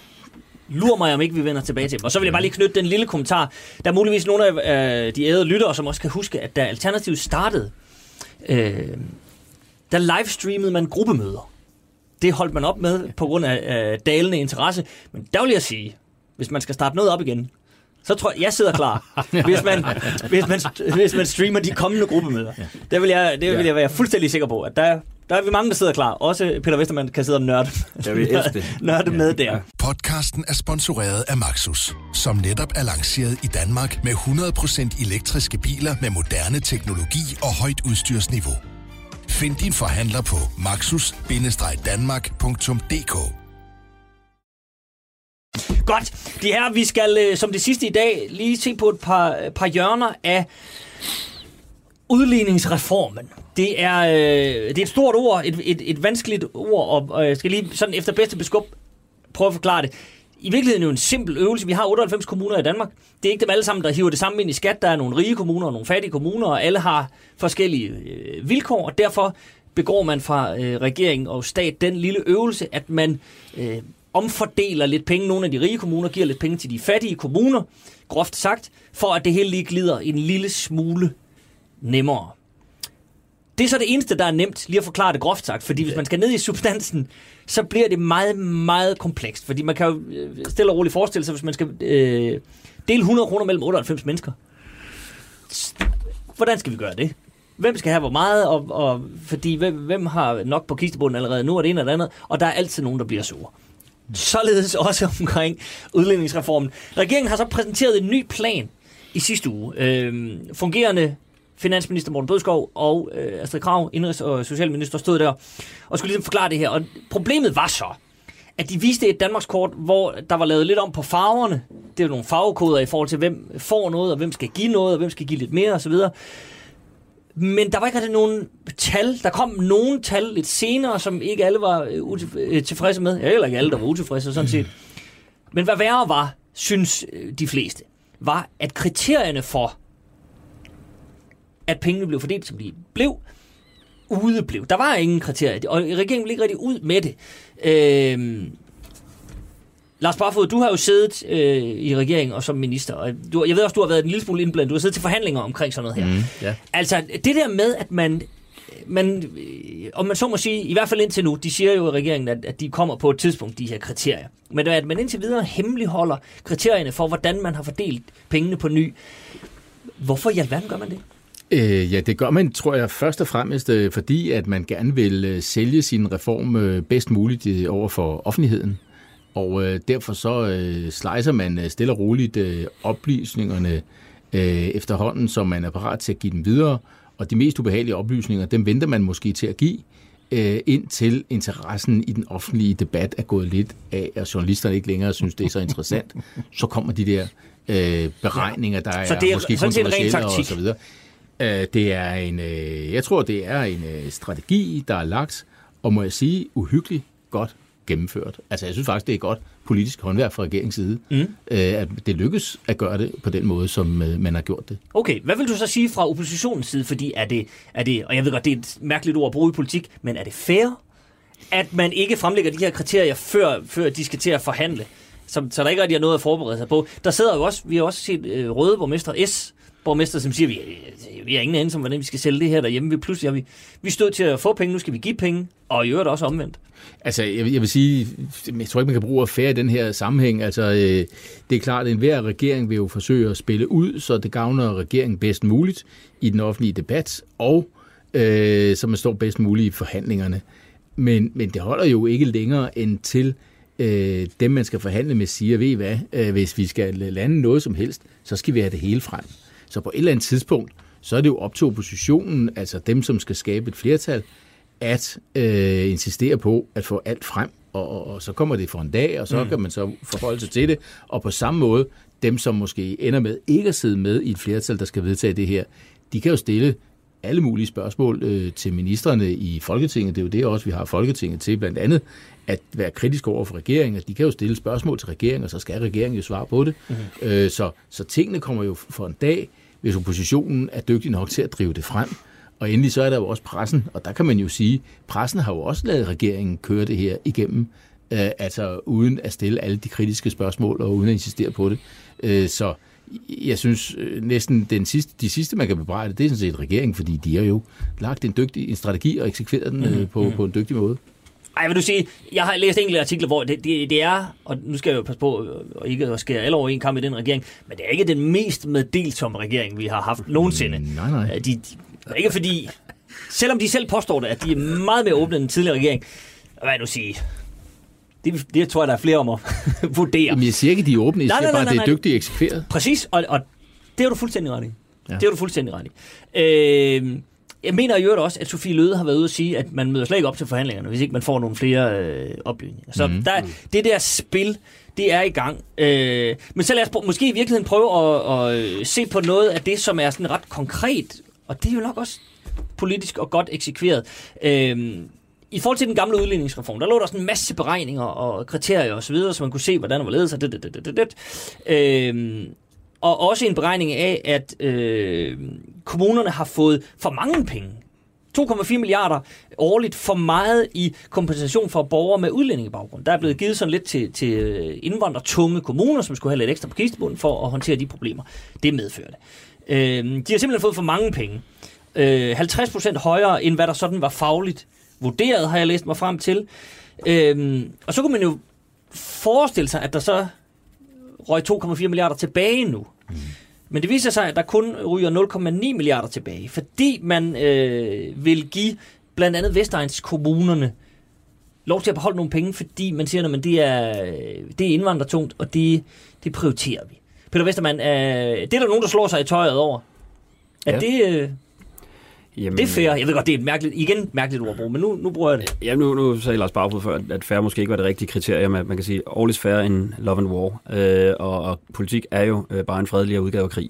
Lur mig, om ikke vi vender tilbage til dem. Og så vil jeg bare lige knytte den lille kommentar. Der er muligvis nogle af de ærede lyttere, som også kan huske, at da Alternativet startede, der livestreamede man gruppemøder. Det holdt man op med på grund af dalende interesse. Men der vil jeg sige, hvis man skal starte noget op igen, så tror jeg sidder klar. Hvis man streamer de kommende gruppemøder, der vil jeg være fuldstændig sikker på, at der er vi mange, der sidder klar. Også Peter Westermann kan sidde og nørde med der. Podcasten er sponsoreret af Maxus, som netop er lanceret i Danmark med 100% elektriske biler med moderne teknologi og højt udstyrsniveau. Find din forhandler på maxus-danmark.dk. Godt. Det her, vi skal som det sidste i dag lige se på et par hjørner af udligningsreformen. Det er et stort ord, et vanskeligt ord, og jeg skal lige sådan efter bedste beskub prøve at forklare det. I virkeligheden er jo en simpel øvelse. Vi har 98 kommuner i Danmark. Det er ikke dem alle sammen, der hiver det samme ind i skat. Der er nogle rige kommuner og nogle fattige kommuner, og alle har forskellige vilkår, og derfor begår man fra regeringen og stat den lille øvelse, at man omfordeler lidt penge. Nogle af de rige kommuner giver lidt penge til de fattige kommuner, groft sagt, for at det hele lige glider en lille smule nemmere. Det er så det eneste, der er nemt, lige at forklare det groft sagt, fordi hvis man skal ned i substansen, så bliver det meget, meget komplekst. Fordi man kan jo stille og roligt forestille sig, hvis man skal dele 100 kroner mellem 98 mennesker. Hvordan skal vi gøre det? Hvem skal have hvor meget, og fordi hvem har nok på kistebunden allerede nu, og det ene og det andet, og der er altid nogen, der bliver sure. Således også omkring udligningsreformen. Regeringen har så præsenteret en ny plan i sidste uge. Fungerende finansminister Morten Bødskov og Astrid Krag, indenrigs- og socialminister, stod der og skulle ligesom forklare det her. Og problemet var så, at de viste et Danmarkskort, hvor der var lavet lidt om på farverne. Det er nogle farvekoder i forhold til, hvem får noget, og hvem skal give noget, og hvem skal give lidt mere osv. Men der var ikke rigtig nogen tal. Der kom nogle tal lidt senere, som ikke alle var tilfredse med. Eller ikke alle, der var utilfredse, sådan set. Men hvad værre var, synes de fleste, var, at kriterierne for at pengene blev fordelt, som de blev, udeblev. Der var ingen kriterier, og regeringen blev ikke rigtig ud med det. Lars Barfod, du har jo siddet i regeringen og som minister, og jeg ved også, du har været en lille smule indblandet. Du har siddet til forhandlinger omkring sådan noget her. Altså, det der med, at man om man så må sige, i hvert fald indtil nu, de siger jo i regeringen, at de kommer på et tidspunkt, de her kriterier. Men at man indtil videre hemmeligholder kriterierne for, hvordan man har fordelt pengene på ny. Hvorfor i alverden gør man det? Ja, det gør man, tror jeg, først og fremmest, fordi at man gerne vil sælge sin reform bedst muligt over for offentligheden. Og derfor så slicer man stille og roligt oplysningerne efterhånden, som man er parat til at give dem videre. Og de mest ubehagelige oplysninger, dem venter man måske til at give, indtil interessen i den offentlige debat er gået lidt af, og journalisterne ikke længere synes, det er så interessant. Så kommer de der beregninger, der er måske kontroversielle og så videre. Det er en strategi, der er lagt, og må jeg sige, uhyggeligt godt gennemført. Altså, jeg synes faktisk, det er godt politisk håndværk fra regeringens side, at det lykkes at gøre det på den måde, som man har gjort det. Okay, hvad vil du så sige fra oppositionens side? Fordi er det, og jeg ved godt, det er et mærkeligt ord at bruge i politik, men er det fair, at man ikke fremlægger de her kriterier, før de skal til at forhandle? så der ikke rigtig er noget at forberede sig på. Der sidder jo også, vi har også set røde borgmester S., borgmester, som siger, vi har ingen anelse om, hvordan vi skal sælge det her derhjemme. Vi stod til at få penge, nu skal vi give penge, og i øvrigt også omvendt. Altså, jeg vil sige, jeg tror ikke, man kan bruge affære i den her sammenhæng. Altså, det er klart, at enhver regering vil jo forsøge at spille ud, så det gavner regeringen bedst muligt i den offentlige debat, og så man står bedst muligt i forhandlingerne. Men det holder jo ikke længere end til dem, man skal forhandle med, siger, ved I hvad, hvis vi skal lande noget som helst, så skal vi have det hele frem. Så på et eller andet tidspunkt, så er det jo op til oppositionen, altså dem, som skal skabe et flertal, at insistere på at få alt frem, og så kommer det for en dag, og så kan man så forholde sig til det. Og på samme måde, dem, som måske ender med ikke at sidde med i et flertal, der skal vedtage det her, de kan jo stille alle mulige spørgsmål til ministerne i Folketinget. Det er jo det også, vi har Folketinget til, blandt andet at være kritisk over for regeringen. De kan jo stille spørgsmål til regeringen, og så skal regeringen jo svare på det. Mm-hmm. Så tingene kommer jo for en dag, hvis oppositionen er dygtig nok til at drive det frem. Og endelig så er der jo også pressen, og der kan man jo sige, pressen har jo også ladet regeringen køre det her igennem, altså uden at stille alle de kritiske spørgsmål og uden at insistere på det. Så jeg synes næsten de sidste, man kan bebrejde, det er sådan set regeringen, fordi de har jo lagt en strategi og eksekveret den på en dygtig måde. Ej, vil du sige, jeg har læst enkelte artikler, hvor det er, og nu skal jeg jo passe på, og ikke at skære alle over en kamp i den regering, men det er ikke den mest meddelsomme regering, vi har haft nogensinde. Nej. De, ikke fordi, selvom de selv påstår det, at de er meget mere åbne end den tidligere regering, hvad vil du sige... Det tror jeg, der er flere om at vurdere. Jamen, jeg siger ikke, de er åbne. Jeg siger bare, det er dygtigt eksekveret. Præcis, og det er du fuldstændig ret i. Ja. Det er du fuldstændig ret i. Jeg mener i øvrigt også, at Sophie Løhde har været ude og sige, at man møder slet ikke op til forhandlingerne, hvis ikke man får nogle flere oplysninger. Så der, det der spil, det er i gang. Men så lad os måske i virkeligheden prøve at se på noget af det, som er sådan ret konkret, og det er jo nok også politisk og godt eksekveret. I forhold til den gamle udligningsreform, der lå der sådan en masse beregninger og kriterier osv., så man kunne se, hvordan der var ledet sig. Og også en beregning af, at kommunerne har fået for mange penge. 2,4 milliarder årligt for meget i kompensation for borgere med udlændingebaggrund. Der er blevet givet sådan lidt til indvandrertunge kommuner, som skulle have lidt ekstra på kistebunden for at håndtere de problemer. Det medførte. De har simpelthen fået for mange penge. 50% højere, end hvad der sådan var fagligt vurderet, har jeg læst mig frem til. Og så kunne man jo forestille sig, at der så røg 2,4 milliarder tilbage nu. Men det viser sig, at der kun ryger 0,9 milliarder tilbage, fordi man vil give blandt andet Vestegnskommunerne lov til at beholde nogle penge, fordi man siger, at det er indvandrertungt, og det prioriterer vi. Peter Westermann, det er der nogen, der slår sig i tøjet over. Det... Jamen, det er fair. Jeg ved godt, det er et mærkeligt ordbrug, men nu bruger jeg det. Ja, nu sagde Lars Barfod før, at fair måske ikke var det rigtige kriterium. Man kan sige, all is fair in love and war. Og politik er jo bare en fredeligere udgave af krig.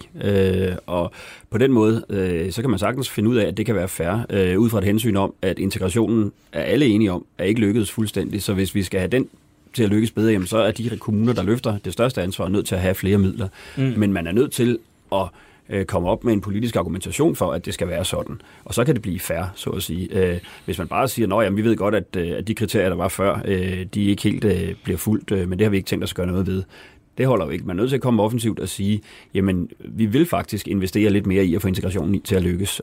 Og på den måde, så kan man sagtens finde ud af, at det kan være fair, ud fra et hensyn om, at integrationen er alle enige om, er ikke lykkedes fuldstændig. Så hvis vi skal have den til at lykkes bedre, jamen, så er de kommuner, der løfter det største ansvar, nødt til at have flere midler. Men man er nødt til at komme op med en politisk argumentation for, at det skal være sådan. Og så kan det blive fair, så at sige. Hvis man bare siger, at vi ved godt, at de kriterier, der var før, de ikke helt bliver fulgt, men det har vi ikke tænkt os at gøre noget ved. Det holder jo ikke. Man er nødt til at komme offensivt og sige, jamen, vi vil faktisk investere lidt mere i at få integrationen til at lykkes.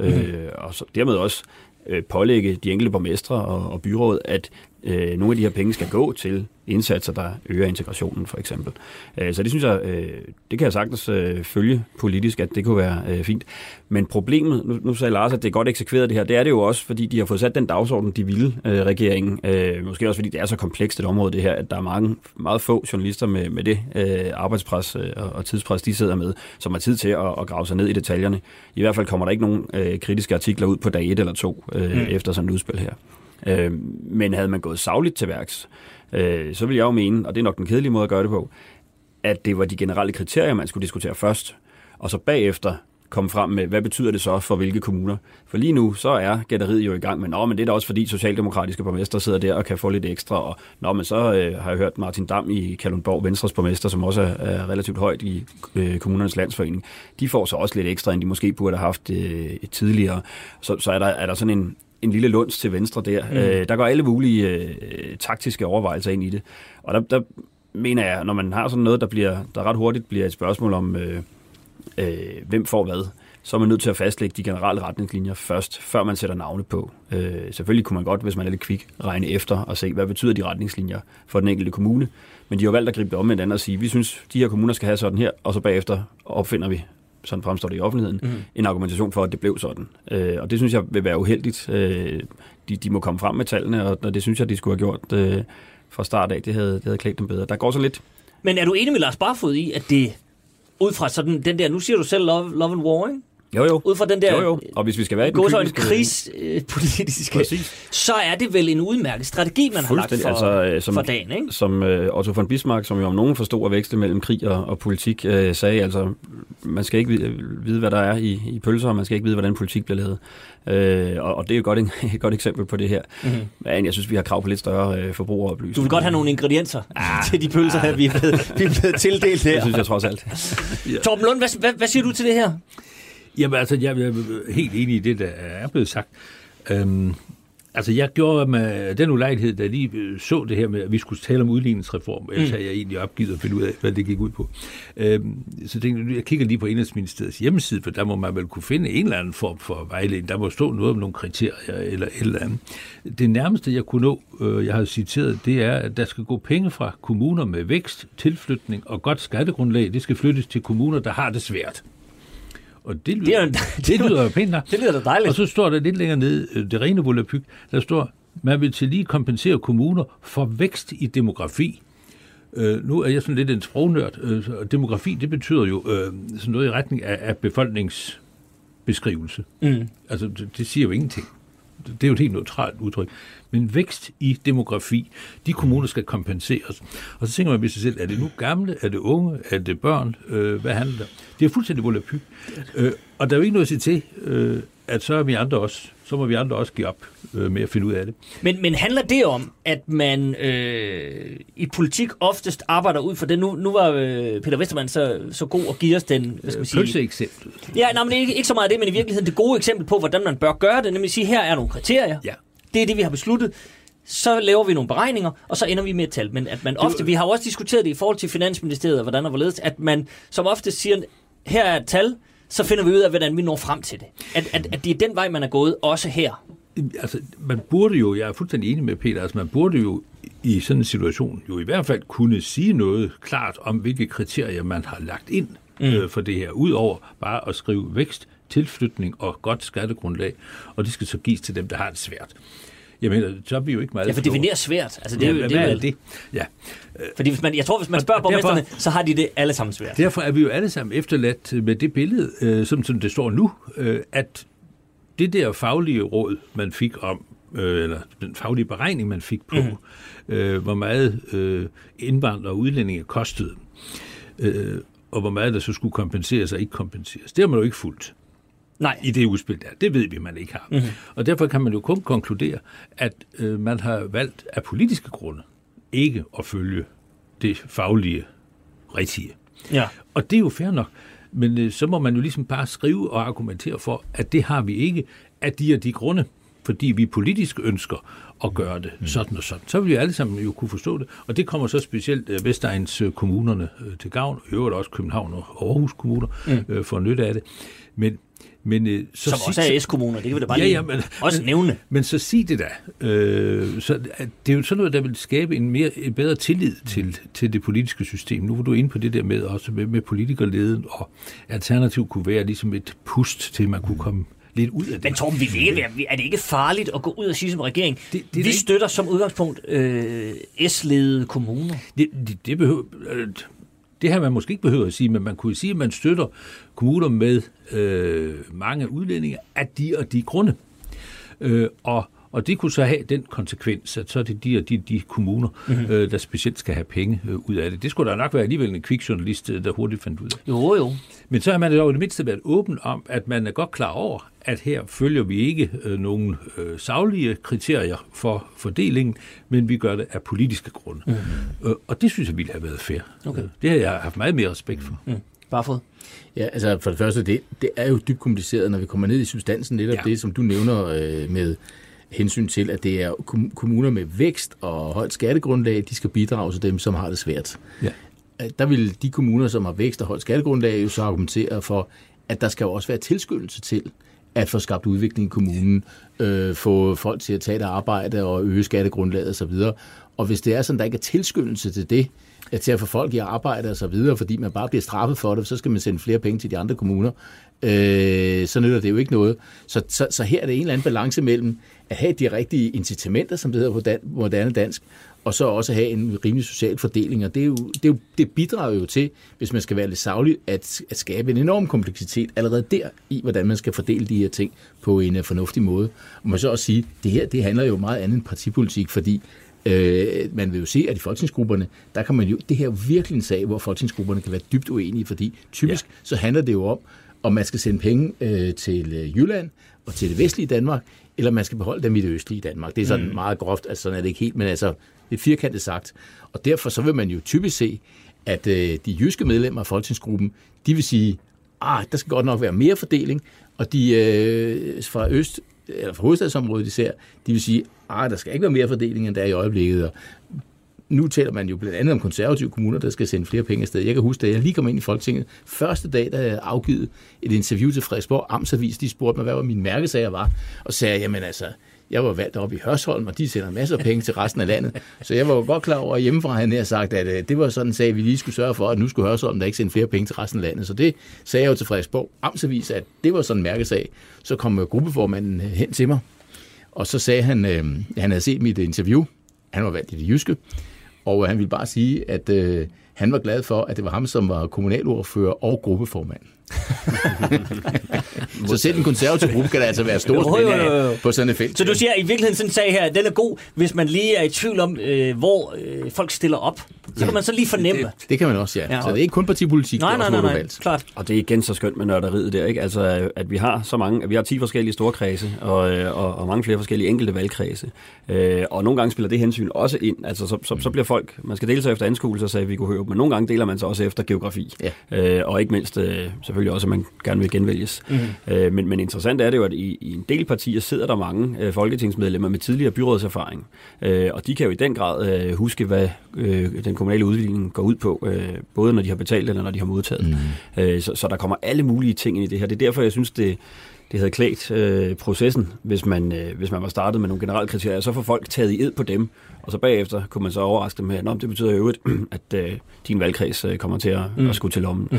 Og så dermed også pålægge de enkelte borgmestre og byråd, at nogle af de her penge skal gå til indsatser, der øger integrationen, for eksempel. Så det synes jeg, det kan jeg sagtens følge politisk, at det kunne være fint. Men problemet, nu sagde Lars, at det er godt eksekveret det her, det er det jo også, fordi de har fået sat den dagsorden, de ville, regeringen. Måske også, fordi det er så komplekst et område, det her, at der er meget få journalister med det arbejdspres og tidspres, de sidder med, som har tid til at grave sig ned i detaljerne. I hvert fald kommer der ikke nogen kritiske artikler ud på dag 1 eller 2 efter sådan et udspil her. Men havde man gået sagligt til værks, så vil jeg jo mene, og det er nok den kedelige måde at gøre det på, at det var de generelle kriterier, man skulle diskutere først, og så bagefter komme frem med, hvad betyder det så for hvilke kommuner? For lige nu, så er gætteriet jo i gang med, men det er da også fordi socialdemokratiske borgmester sidder der og kan få lidt ekstra, og men så har jeg hørt Martin Dam i Kalundborg, Venstres borgmester, som også er relativt højt i kommunernes landsforening, de får så også lidt ekstra, end de måske burde have haft tidligere. Så er der sådan en lille luns til venstre der. Der går alle mulige taktiske overvejelser ind i det. Og der mener jeg, når man har sådan noget, der ret hurtigt bliver et spørgsmål om, hvem får hvad, så er man nødt til at fastlægge de generelle retningslinjer først, før man sætter navne på. Selvfølgelig kunne man godt, hvis man er lidt kvik, regne efter og se, hvad betyder de retningslinjer for den enkelte kommune. Men de har valgt at gribe det omvendt andet og sige, vi synes, de her kommuner skal have sådan her, og så bagefter opfinder vi, sådan fremstår det i offentligheden, en argumentation for, at det blev sådan. Og det synes jeg vil være uheldigt. De må komme frem med tallene, og det synes jeg, de skulle have gjort fra start af. Det havde klædt dem bedre. Der går så lidt. Men er du enig med Lars Barfod i, at det ud fra sådan den der, nu siger du selv love and war, ikke? Jo. Ud fra den der og hvis vi skal være i den krigspolitiske, så er det vel en udmærket strategi, man har lagt for, altså, for dagen, ikke? Som Otto von Bismarck, som jo om nogen forstod at vækste mellem krig og politik, sagde, altså, man skal ikke vide, hvad der er i pølser, og man skal ikke vide, hvordan politik bliver lavet. Og det er jo godt et godt eksempel på det her. Mm-hmm. Men jeg synes, vi har krav på lidt større forbrugeroplysning. Du vil godt have nogle ingredienser til de pølser her, vi er blevet tildelt her. Det synes jeg trods alt. Ja. Torben Lund, hvad siger du til det her? Jamen altså, jeg er helt enig i det, der er blevet sagt. Altså, jeg gjorde med den ulejlighed, da jeg lige så det her med, at vi skulle tale om udligningsreform, ellers havde jeg egentlig opgivet at finde ud af, hvad det gik ud på. Så tænkte jeg kigger lige på Indenrigsministeriets hjemmeside, for der må man vel kunne finde en eller anden form for vejledning. Der må stå noget om nogle kriterier eller et eller andet. Det nærmeste, jeg kunne nå, jeg har citeret, det er, at der skal gå penge fra kommuner med vækst, tilflytning og godt skattegrundlag. Det skal flyttes til kommuner, der har det svært. Og det lyder jo pænt nok. Det lyder da dejligt. Og så står der lidt længere nede, det rene volapyk, der står, man vil til lige kompensere kommuner for vækst i demografi. Nu er jeg sådan lidt en sprognørd, og demografi, det betyder jo sådan noget i retning af befolkningsbeskrivelse. Mm. Altså, det siger jo ingenting. Det er jo et helt neutralt udtryk. Men vækst i demografi, de kommuner skal kompenseres. Og så tænker man ved sig selv, er det nu gamle, er det unge, er det børn, hvad handler det? Det er fuldstændig volapyk. Og der er jo ikke noget at sige til, at så må vi andre også give op med at finde ud af det. Men handler det om, at man i politik oftest arbejder ud for det? Nu var Peter Westermann så god at give os den... Pølseeksemplet. Ja, nej, men ikke så meget af det, men i virkeligheden det gode eksempel på, hvordan man bør gøre det. Nemlig sige, her er nogle kriterier. Ja. Det er det, vi har besluttet. Så laver vi nogle beregninger, og så ender vi med et tal. Men at man ofte... Vi har også diskuteret det i forhold til Finansministeriet, og hvordan og hvorledes, at man som ofte siger, her er et tal, så finder vi ud af, hvordan vi når frem til det. At det er den vej, man er gået, også her. Altså, man burde jo, jeg er fuldstændig enig med Peter, altså man burde jo i sådan en situation jo i hvert fald kunne sige noget klart om, hvilke kriterier man har lagt ind for det her, udover bare at skrive vækst, tilflytning og godt skattegrundlag, og det skal så gives til dem, der har det svært. Jeg mener, så er vi jo ikke meget... Ja, for definere svært. Altså, det er jo, hvad er det? Ja. Fordi hvis man spørger borgmesterne, så har de det alle sammen svært. Derfor er vi jo alle sammen efterladt med det billede, som det står nu, at det der faglige råd, man fik om, eller den faglige beregning, man fik på, hvor meget indvandrere og udlændinge kostede, og hvor meget der så skulle kompenseres og ikke kompenseres, det har man jo ikke fulgt. Nej. I det udspil der. Det ved vi, man ikke har. Mm-hmm. Og derfor kan man jo kun konkludere, at man har valgt af politiske grunde ikke at følge det faglige rigtige. Ja. Og det er jo fair nok, men så må man jo ligesom bare skrive og argumentere for, at det har vi ikke af de og de grunde, fordi vi politisk ønsker at gøre det sådan og sådan. Så vil vi alle sammen jo kunne forstå det, og det kommer så specielt Vestegns kommunerne til gavn, og i øvrigt også København og Aarhus kommuner får nytte af det. Men så som også er S-kommuner, det kan vi da bare også nævne. Men så sig det da. Så, det er jo sådan noget, der vil skabe en bedre tillid til det politiske system. Nu var du inde på det der med, også med politikerleden, og alternativ kunne være ligesom et pust til, at man kunne komme lidt ud af det. Men Torben, er det ikke farligt at gå ud og sige som regering? Vi støtter som udgangspunkt S-ledede kommuner. Det behøver... Det har man måske ikke behøver at sige, men man kunne sige, at man støtter kommuner med mange udlændinge af de og de grunde. Og det kunne så have den konsekvens, at så er det de kommuner, der specielt skal have penge ud af det. Det skulle da nok være alligevel en kvikjournalist, der hurtigt fandt ud af. Jo. Men så har man jo i det mindste været åben om, at man er godt klar over, at her følger vi ikke nogen saglige kriterier for fordelingen, men vi gør det af politiske grunde. Og det synes jeg ville have været fair. Okay. Det har jeg haft meget mere respekt for. Barfod? Ja, altså for det første, det er jo dybt kompliceret, når vi kommer ned i substansen lidt af det, som du nævner med hensyn til, at det er kommuner med vækst og højt skattegrundlag, de skal bidrage til dem, som har det svært. Ja. Der vil de kommuner, som har vækst og højt skattegrundlag, jo så argumentere for, at der skal jo også være tilskyndelse til at få skabt udvikling i kommunen, få folk til at tage et arbejde og øge skattegrundlaget osv. Og hvis det er sådan, der ikke er tilskyndelse til det, til at få folk i arbejde osv., fordi man bare bliver straffet for det, så skal man sende flere penge til de andre kommuner, så nytter det jo ikke noget. Så her er det en eller anden balance mellem at have de rigtige incitamenter, som det hedder på moderne dansk, og så også have en rimelig social fordeling, og det bidrager jo til, hvis man skal være lidt saglig, at skabe en enorm kompleksitet allerede der i, hvordan man skal fordele de her ting på en fornuftig måde. Og man så også sige, det her det handler jo meget andet end partipolitik, fordi man vil jo se, at i folketingsgrupperne, der kan man jo, det her er jo virkelig en sag, hvor folketingsgrupperne kan være dybt uenige, fordi typisk så handler det jo om, om man skal sende penge til Jylland og til det vestlige Danmark, eller man skal beholde dem i det østlige Danmark. Det er sådan meget groft, altså sådan er det ikke helt, men altså lidt firkantet sagt. Og derfor så vil man jo typisk se, at de jyske medlemmer af folketingsgruppen, de vil sige, der skal godt nok være mere fordeling, og de fra øst, eller fra hovedstadsområdet især, de vil sige, der skal ikke være mere fordeling, end der er i øjeblikket. Og nu taler man jo blandt andet om konservative kommuner, der skal sende flere penge afsted. Jeg kan huske, da jeg lige kom ind i Folketinget, første dag, der havde afgivet et interview til Frederiksborg Amtsavis, de spurgte mig, hvad mine mærkesager var, og sagde, jamen altså, jeg var valgt oppe i Hørsholm, og de sender masser af penge til resten af landet. Så jeg var jo godt klar over hjemmefra, han havde sagt, at det var sådan en sag, vi lige skulle sørge for, at nu skulle Hørsholm der ikke sende flere penge til resten af landet. Så det sagde jeg jo til Frederiksborg Amtsavis, at det var sådan en mærkesag. Så kom gruppeformanden hen til mig, og så sagde han, han havde set mit interview, han var valgt i det jyske, og han ville bare sige, at han var glad for, at det var ham, som var kommunalordfører og gruppeformand. Så selv en konservativ gruppe kan der altså være store spændende på sådan et felt. Så du siger, at i virkeligheden sådan en sag her, den er god, hvis man lige er i tvivl om, hvor folk stiller op. Så kan man så lige fornemme. Det kan man også, ja. Så det er ikke kun partipolitik, der er også valgt. Klart. Og det er igen så skønt med nørderiet der, ikke? Altså, at vi har så mange, at vi har 10 forskellige storkredse og mange flere forskellige enkelte valgkredse. Og nogle gange spiller det hensyn også ind. Altså, så bliver folk, man skal dele sig efter anskuelser, sagde vi kunne høre, men nogle gange deler man sig også efter geografi. Ja. Og ikke mindst selvfølgelig også, at man gerne vil genvælges. Men interessant er det jo, at i en del partier sidder der mange folketingsmedlemmer med tidligere byrådserfaring. Og de kan jo i den grad huske, hvad den kommunale udvikling går ud på, både når de har betalt eller når de har modtaget. Så der kommer alle mulige ting ind i det her. Det er derfor, jeg synes, det havde klædt processen, hvis man var startet med nogle generelle kriterier, så får folk taget i ed på dem, og så bagefter kunne man så overraske dem med, at det betyder jo, at din valgkreds kommer til at skulle til lommen.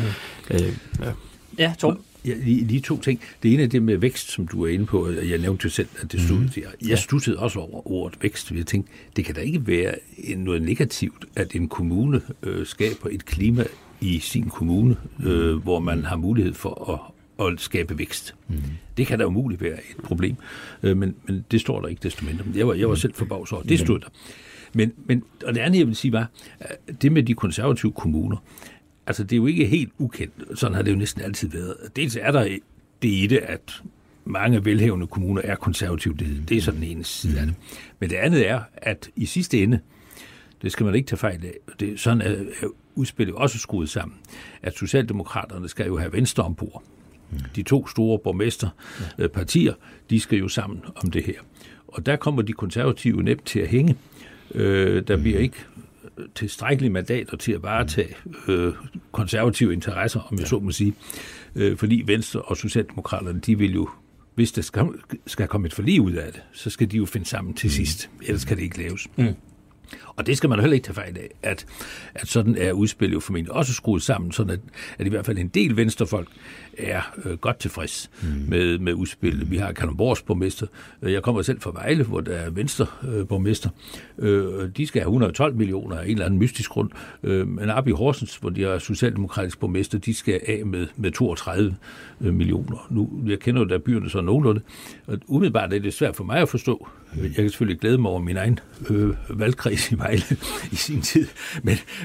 Ja, Torben? Ja, lige to ting. Det ene er det med vækst, som du er inde på, og jeg nævnte jo selv, at det studsede. Jeg studsede også over ordet vækst, fordi jeg tænkte, det kan da ikke være noget negativt, at en kommune skaber et klima i sin kommune, hvor man har mulighed for at skabe vækst. Det kan da umuligt være et problem, men det står der ikke desto mindre. Jeg var selv forbavset over, det stod der. Men og det andet, jeg vil sige, var, det med de konservative kommuner, altså det er jo ikke helt ukendt, sådan har det jo næsten altid været. Dels er der det i det, at mange velhævende kommuner er konservativt, det er sådan den ene side af det. Men det andet er, at i sidste ende, det skal man ikke tage fejl af, det, sådan er udspillet også skruet sammen, at Socialdemokraterne skal jo have Venstre ombord. De to store borgmesterpartier, de skal jo sammen om det her. Og der kommer de konservative nemt til at hænge. Der bliver ikke tilstrækkelige mandater til at varetage konservative interesser, om jeg så må sige. Fordi Venstre og Socialdemokraterne, de vil jo, hvis der skal komme et forlig ud af det, så skal de jo finde sammen til sidst. Ellers kan det ikke laves. Og det skal man heller ikke tage fejl af, at sådan er udspillet jo formentlig også skruet sammen, sådan at i hvert fald en del venstrefolk er godt tilfreds med udspillet. Vi har Kalundborgs borgmester, jeg kommer selv fra Vejle, hvor der er venstreborgmester, de skal have 112 millioner af en eller anden mystisk grund, men op i Horsens, hvor de er socialdemokratisk borgmester, de skal af med 32 millioner. Nu, jeg kender jo da byerne så nogenlunde, og umiddelbart er det svært for mig at forstå. Jeg kan selvfølgelig glæde mig over min egen valgkreds i Vejle i sin tid,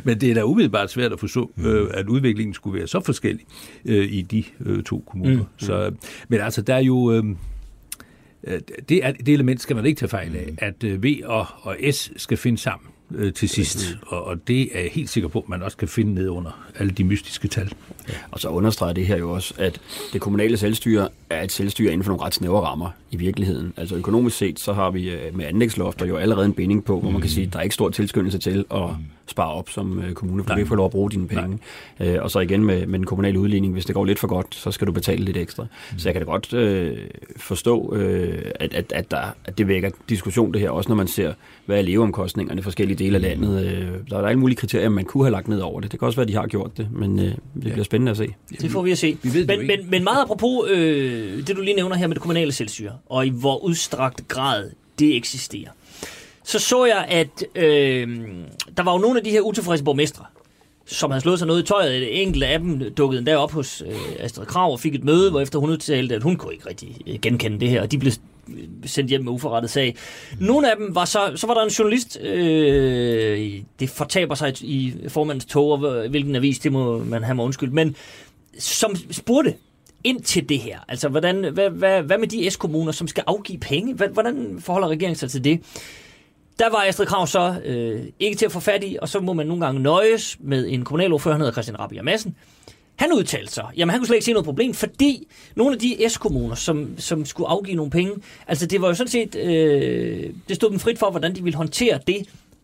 men det er da umiddelbart svært at forstå, at udviklingen skulle være så forskellig i de to kommuner. Så, men altså, der er jo... det element skal man ikke tage fejl af, at V og S skal finde sammen. til sidst, og det er jeg helt sikker på, at man også kan finde ned under alle de mystiske tal. Ja. Og så understreger det her jo også, at det kommunale selvstyre er et selvstyre inden for nogle ret snævre rammer i virkeligheden. Altså økonomisk set, så har vi med anlægslofter jo allerede en binding på, hvor man kan sige, at der er ikke stor tilskyndelse til at spare op som kommune, for du ikke får lov at bruge dine penge. Og så igen med den kommunale udligning, hvis det går lidt for godt, så skal du betale lidt ekstra. Så jeg kan da godt forstå, at det vækker diskussion det her, også når man ser, hvad er leveomkostningerne i forskellige dele af landet. Der er alle mulige kriterier, man kunne have lagt ned over det. Det kan også være, at de har gjort det, men det bliver spændende at se. Det får vi at se. Vi men meget apropos det, du lige nævner her med det kommunale selvstyre, og i hvor udstrakt grad det eksisterer. Så jeg, at der var jo nogle af de her utilfredse borgmestre, som havde slået sig noget i tøjet. Et enkelt af dem dukkede en dag op hos Astrid Krag og fik et møde, hvorefter hun udtalte, at hun kunne ikke rigtig genkende det her, og de blev sendt hjem med uforrettet sag. Nogle af dem var så var der en journalist, det fortaber sig i formandens tåger, hvilken avis, det må man have mig undskyldt, men som spurgte ind til det her. Altså, hvad med de S-kommuner, som skal afgive penge? Hvordan forholder regeringen sig til det? Der var Astrid Krag så ikke til at få fat i, og så må man nogle gange nøjes med en kommunalordfører, han hedder Christian Rabjerg Madsen. Han udtalte sig, jamen han kunne slet ikke se noget problem, fordi nogle af de S-kommuner, som skulle afgive nogle penge, altså det var jo sådan set, det stod dem frit for, hvordan de ville håndtere det.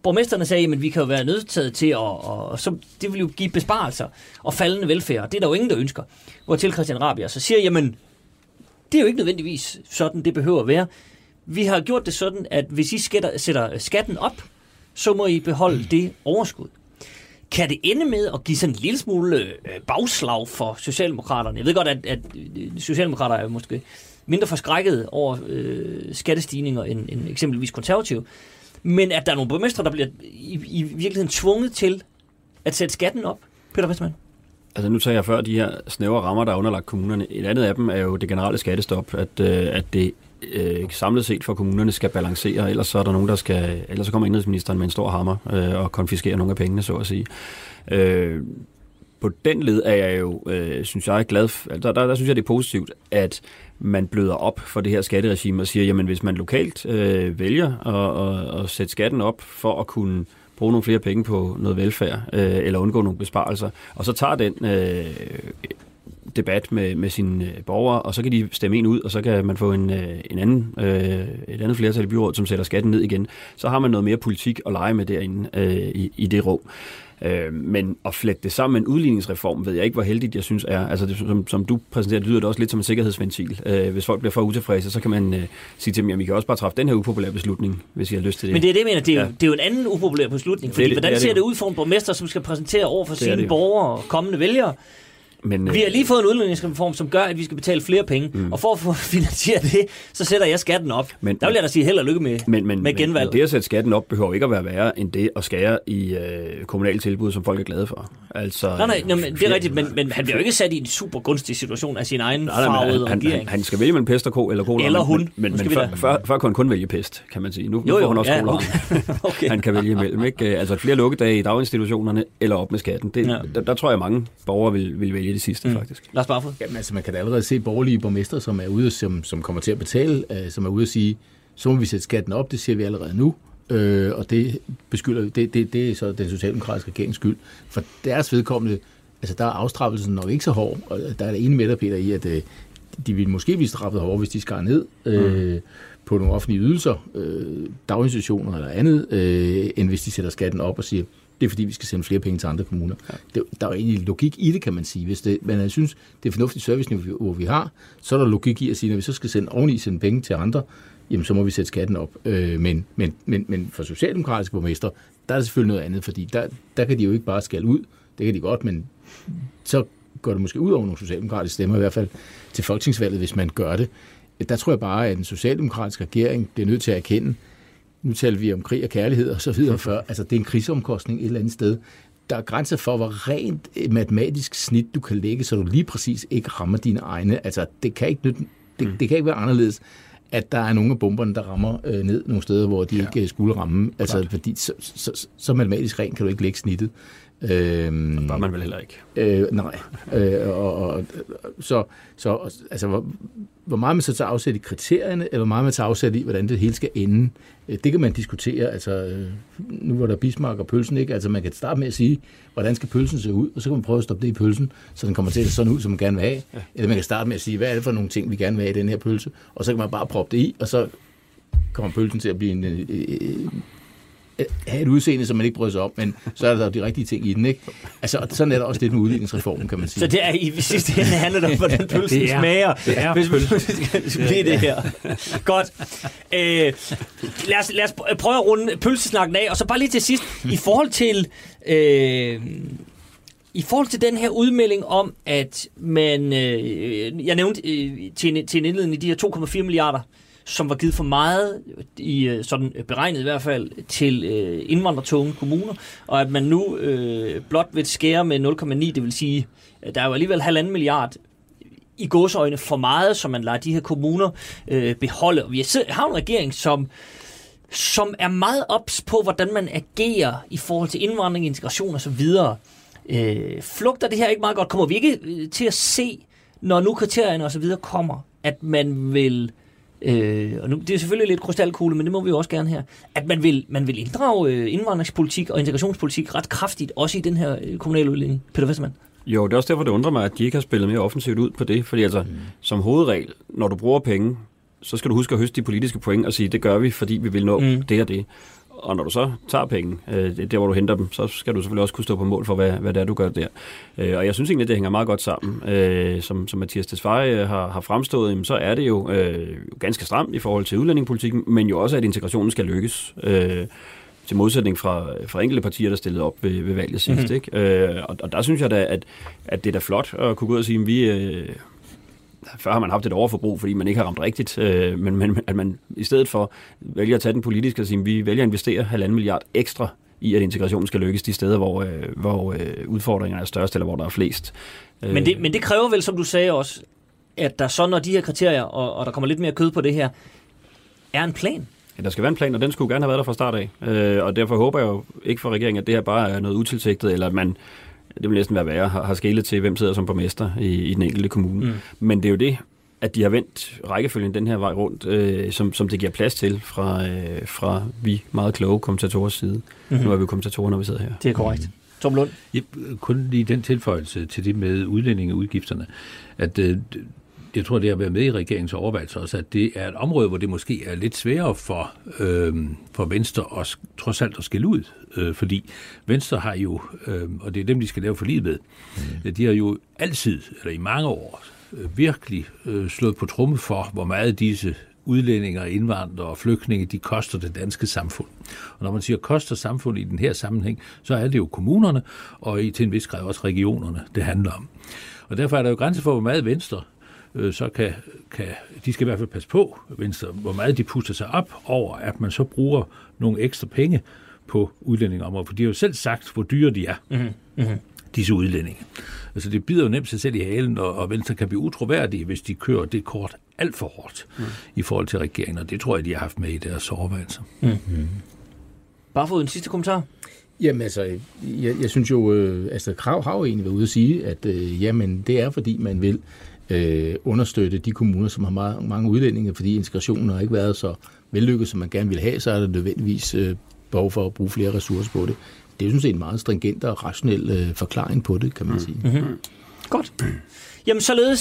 Borgmesterne sagde, jamen vi kan jo være nødtaget til, og så, det ville jo give besparelser og faldende velfærd, og det er der jo ingen, der ønsker. Hvortil Christian Rabjerg så siger, jamen det er jo ikke nødvendigvis sådan, det behøver at være. Vi har gjort det sådan, at hvis I sætter skatten op, så må I beholde det overskud. Kan det ende med at give sådan en lille smule bagslag for Socialdemokraterne? Jeg ved godt, at Socialdemokrater er måske mindre forskrækket over skattestigninger end eksempelvis konservative. Men at der er nogle borgmestre, der bliver i virkeligheden tvunget til at sætte skatten op, Peter Westermann? Altså nu tager jeg før de her snævre rammer, der er underlagt kommunerne. Et andet af dem er jo det generelle skattestop, at det samlet set for kommunerne skal balancere, ellers så er der nogen, der skal, ellers så kommer indenrigsministeren med en stor hammer og konfiskerer nogle af pengene, så at sige. På den led er jeg jo, synes jeg, glad. Der synes jeg, det er positivt, at man bløder op for det her skatteregime og siger, jamen hvis man lokalt vælger at sætte skatten op for at kunne bruge nogle flere penge på noget velfærd eller undgå nogle besparelser, og så tager den debat med sine borgere, og så kan de stemme en ud, og så kan man få et andet flertal i byrådet, som sætter skatten ned igen. Så har man noget mere politik at lege med derinde i det rum. Men at flette det sammen med en udligningsreform, ved jeg ikke, hvor heldigt jeg synes er. Altså det, som du præsenterer, det lyder det også lidt som en sikkerhedsventil. Hvis folk bliver for utilfredse, så kan man sige til dem, jamen I kan også bare træffe den her upopulære beslutning, hvis I har lyst til det. Men det er det, jeg mener. Det er jo en anden upopulær beslutning. Fordi hvordan ser det ud for en borgmester, som skal præsentere over for sine borgere og kommende vælgere? Men, vi har lige fået en udligningsreform, som gør, at vi skal betale flere penge, og for at få finansieret det, så sætter jeg skatten op. Men, der vil jeg da sige held og lykke med genvalg. Men det at sætte skatten op behøver ikke at være værre end det at skære i kommunale tilbud, som folk er glade for. Altså, nej, det er rigtigt, men han bliver jo ikke sat i en super gunstig situation af sin egen farvede regering. Han skal vælge mellem pest og ko eller kolon. Eller hun. Men før kunne han kun vælge pest, kan man sige. Nu får han også kolon. Okay. Han kan vælge imellem, ikke? Altså flere lukkedage i daginstitutionerne eller op med skatten. Der tror jeg, mange borgere vil vælge det sidste, faktisk. Lars Barfod? Jamen altså, man kan da allerede se borgerlige borgmestre, som er ude, som kommer til at betale, som er ude og sige, så må vi sætte skatten op, det siger vi allerede nu, og det er så den socialdemokratiske regerings skyld. For deres vedkommende, altså der er afstraffelsen nok ikke så hård, og der er der enig med dig, Peter, i, at de ville måske blive straffet hårdt, hvis de skar ned på nogle offentlige ydelser, daginstitutioner eller andet, end hvis de sætter skatten op og siger, det er fordi, vi skal sende flere penge til andre kommuner. Der er jo egentlig logik i det, kan man sige. Hvis man synes, det er fornuftigt serviceniveau, vi har, så er der logik i at sige, når vi så skal sende penge til andre, jamen så må vi sætte skatten op. Men for socialdemokratiske borgmestre, der er det selvfølgelig noget andet, fordi der kan de jo ikke bare skælde ud. Det kan de godt, men så går det måske ud over nogle socialdemokratiske stemmer, i hvert fald til folketingsvalget, hvis man gør det. Der tror jeg bare, at den socialdemokratiske regering bliver nødt til at erkende, nu taler vi om krig og kærlighed og så videre før. Altså, det er en krigsomkostning et eller andet sted. Der er grænser for, hvor rent matematisk snit du kan lægge, så du lige præcis ikke rammer dine egne. Altså, det kan ikke være anderledes, at der er nogle af bomberne, der rammer ned nogle steder, hvor de ikke skulle ramme. Altså, fordi så matematisk rent kan du ikke lægge snittet. Det var man vel heller ikke. Nej. Så altså, hvor meget man så tager afsæt i kriterierne, eller hvor meget man tager afsæt i, hvordan det hele skal ende, det kan man diskutere. Altså, nu var der Bismarck og pølsen, ikke? Altså, man kan starte med at sige, hvordan skal pølsen se ud, og så kan man prøve at stoppe det i pølsen, så den kommer til at se sådan ud, som man gerne vil have. Ja. Eller man kan starte med at sige, hvad er det for nogle ting, vi gerne vil have i den her pølse, og så kan man bare proppe det i, og så kommer pølsen til at blive en... have et udseende, som man ikke bryder sig om, men så er der jo de rigtige ting i den, ikke? Altså, sådan er der også lidt med udligningsreformen, kan man sige. Så det er i sidste ende handler det om, hvordan pølsen smager, hvis man skal blive det her. Godt. Lad os prøve at runde pølsesnakken af, og så bare lige til sidst, i forhold til den her udmelding om, at man, jeg nævnte til en indledning i de her 2,4 milliarder, som var givet for meget, i sådan beregnet i hvert fald, til indvandrertunge kommuner, og at man nu blot vil skære med 0,9, det vil sige, der er jo alligevel 1,5 milliard i gåseøjne for meget, som man lader de her kommuner beholde. Og vi har en regering, som er meget ops på, hvordan man agerer i forhold til indvandring, integration osv. Flugter det her ikke meget godt? Kommer vi ikke til at se, når nu kriterierne osv. kommer, at man vil... og nu, det er selvfølgelig lidt krystalkugle, men det må vi jo også gerne her, at man vil inddrage indvandringspolitik og integrationspolitik ret kraftigt, også i den her kommunale udligning. Peter Westermann. Jo, det er også derfor, det undrer mig, at de ikke har spillet mere offensivt ud på det, fordi altså, som hovedregel, når du bruger penge, så skal du huske at høste de politiske point og sige, det gør vi, fordi vi vil nå det og det. Og når du så tager penge, der hvor du henter dem, så skal du selvfølgelig også kunne stå på mål for, hvad det er, du gør der. Og jeg synes egentlig, det hænger meget godt sammen. Som Mattias Tesfaye har fremstået, så er det jo ganske stramt i forhold til udlændingepolitikken, men jo også, at integrationen skal lykkes. Til modsætning fra enkelte partier, der stillede op ved valget sidst. Mm-hmm. Ikke? Og der synes jeg da, at det er da flot at kunne gå ud og sige, at vi... Før har man haft et overforbrug, fordi man ikke har ramt rigtigt, men at man i stedet for vælger at tage den politiske og sige, at vi vælger at investere 1,5 milliard ekstra i, at integrationen skal lykkes de steder, hvor udfordringerne er størst, eller hvor der er flest. Men det kræver vel, som du sagde også, at der så, når de her kriterier, og der kommer lidt mere kød på det her, er en plan. Ja, der skal være en plan, og den skulle gerne have været der fra start af. Og derfor håber jeg jo ikke for regeringen, at det her bare er noget utilsigtet, eller at man... Det vil næsten være værre, har skelet til, hvem sidder som borgmester i den enkelte kommune. Mm. Men det er jo det, at de har vendt rækkefølgen den her vej rundt, som det giver plads til fra vi meget kloge kommentatorers side. Mm-hmm. Nu er vi jo kommentatorer, når vi sidder her. Det er korrekt. Mm. Tom Lund? Ja, kun lige den tilføjelse til det med udlændinge og udgifterne, at jeg tror, det har været med i regeringens overvejelser også, at det er et område, hvor det måske er lidt sværere for Venstre også, trods alt at skille ud. Fordi Venstre har jo, og det er dem, de skal lave forlig med, de har jo altid, eller i mange år, virkelig slået på tromme for, hvor meget disse udlændinger, indvandrere og flygtninge, de koster det danske samfund. Og når man siger, koster samfundet i den her sammenhæng, så er det jo kommunerne, og til en vis grad også regionerne, det handler om. Og derfor er der jo grænser for, hvor meget Venstre så kan de skal i hvert fald passe på, Venstre, hvor meget de puster sig op over, at man så bruger nogle ekstra penge på udlændingeområdet, for de har jo selv sagt, hvor dyre de er, disse udlændinge. Altså det bider jo nemt sig selv i halen, og Venstre kan blive utroværdige, hvis de kører det kort alt for hårdt i forhold til regeringen, og det tror jeg, de har haft med i deres overvejelser. Mm-hmm. Bare fået en sidste kommentar. Jamen altså, jeg synes jo, Astrid Krag har jo egentlig været ude at sige, at jamen, det er fordi, man vil understøtte de kommuner, som har mange udlændinge, fordi integrationen har ikke været så vellykket, som man gerne vil have, så er der nødvendigvis behov for at bruge flere ressourcer på det. Det er jo sådan set en meget stringent og rationel forklaring på det, kan man sige. Mm-hmm. Godt. Jamen således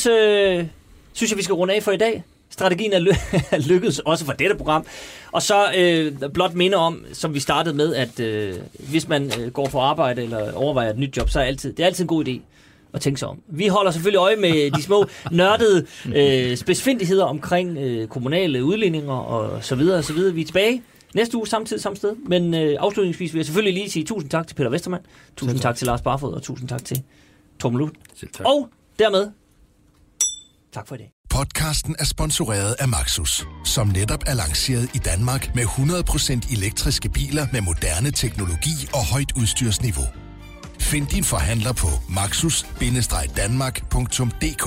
synes jeg, vi skal runde af for i dag. Strategien er lykkedes også for dette program. Og så blot minde om, som vi startede med, at hvis man går på arbejde eller overvejer et nyt job, så er det er altid en god idé at tænke sig om. Vi holder selvfølgelig øje med de små nørdede spidsfindigheder omkring kommunale udligninger og så videre og så videre. Vi er tilbage næste uge samtidig samme sted, men afslutningsvis vil jeg selvfølgelig lige sige tusind tak til Peter Westermann, tusind tak til Lars Barfod og tusind tak til Tom Lund. Og dermed tak for i dag. Podcasten er sponsoreret af Maxus, som netop er lanceret i Danmark med 100% elektriske biler med moderne teknologi og højt udstyrsniveau. Find din forhandler på maxus-danmark.dk.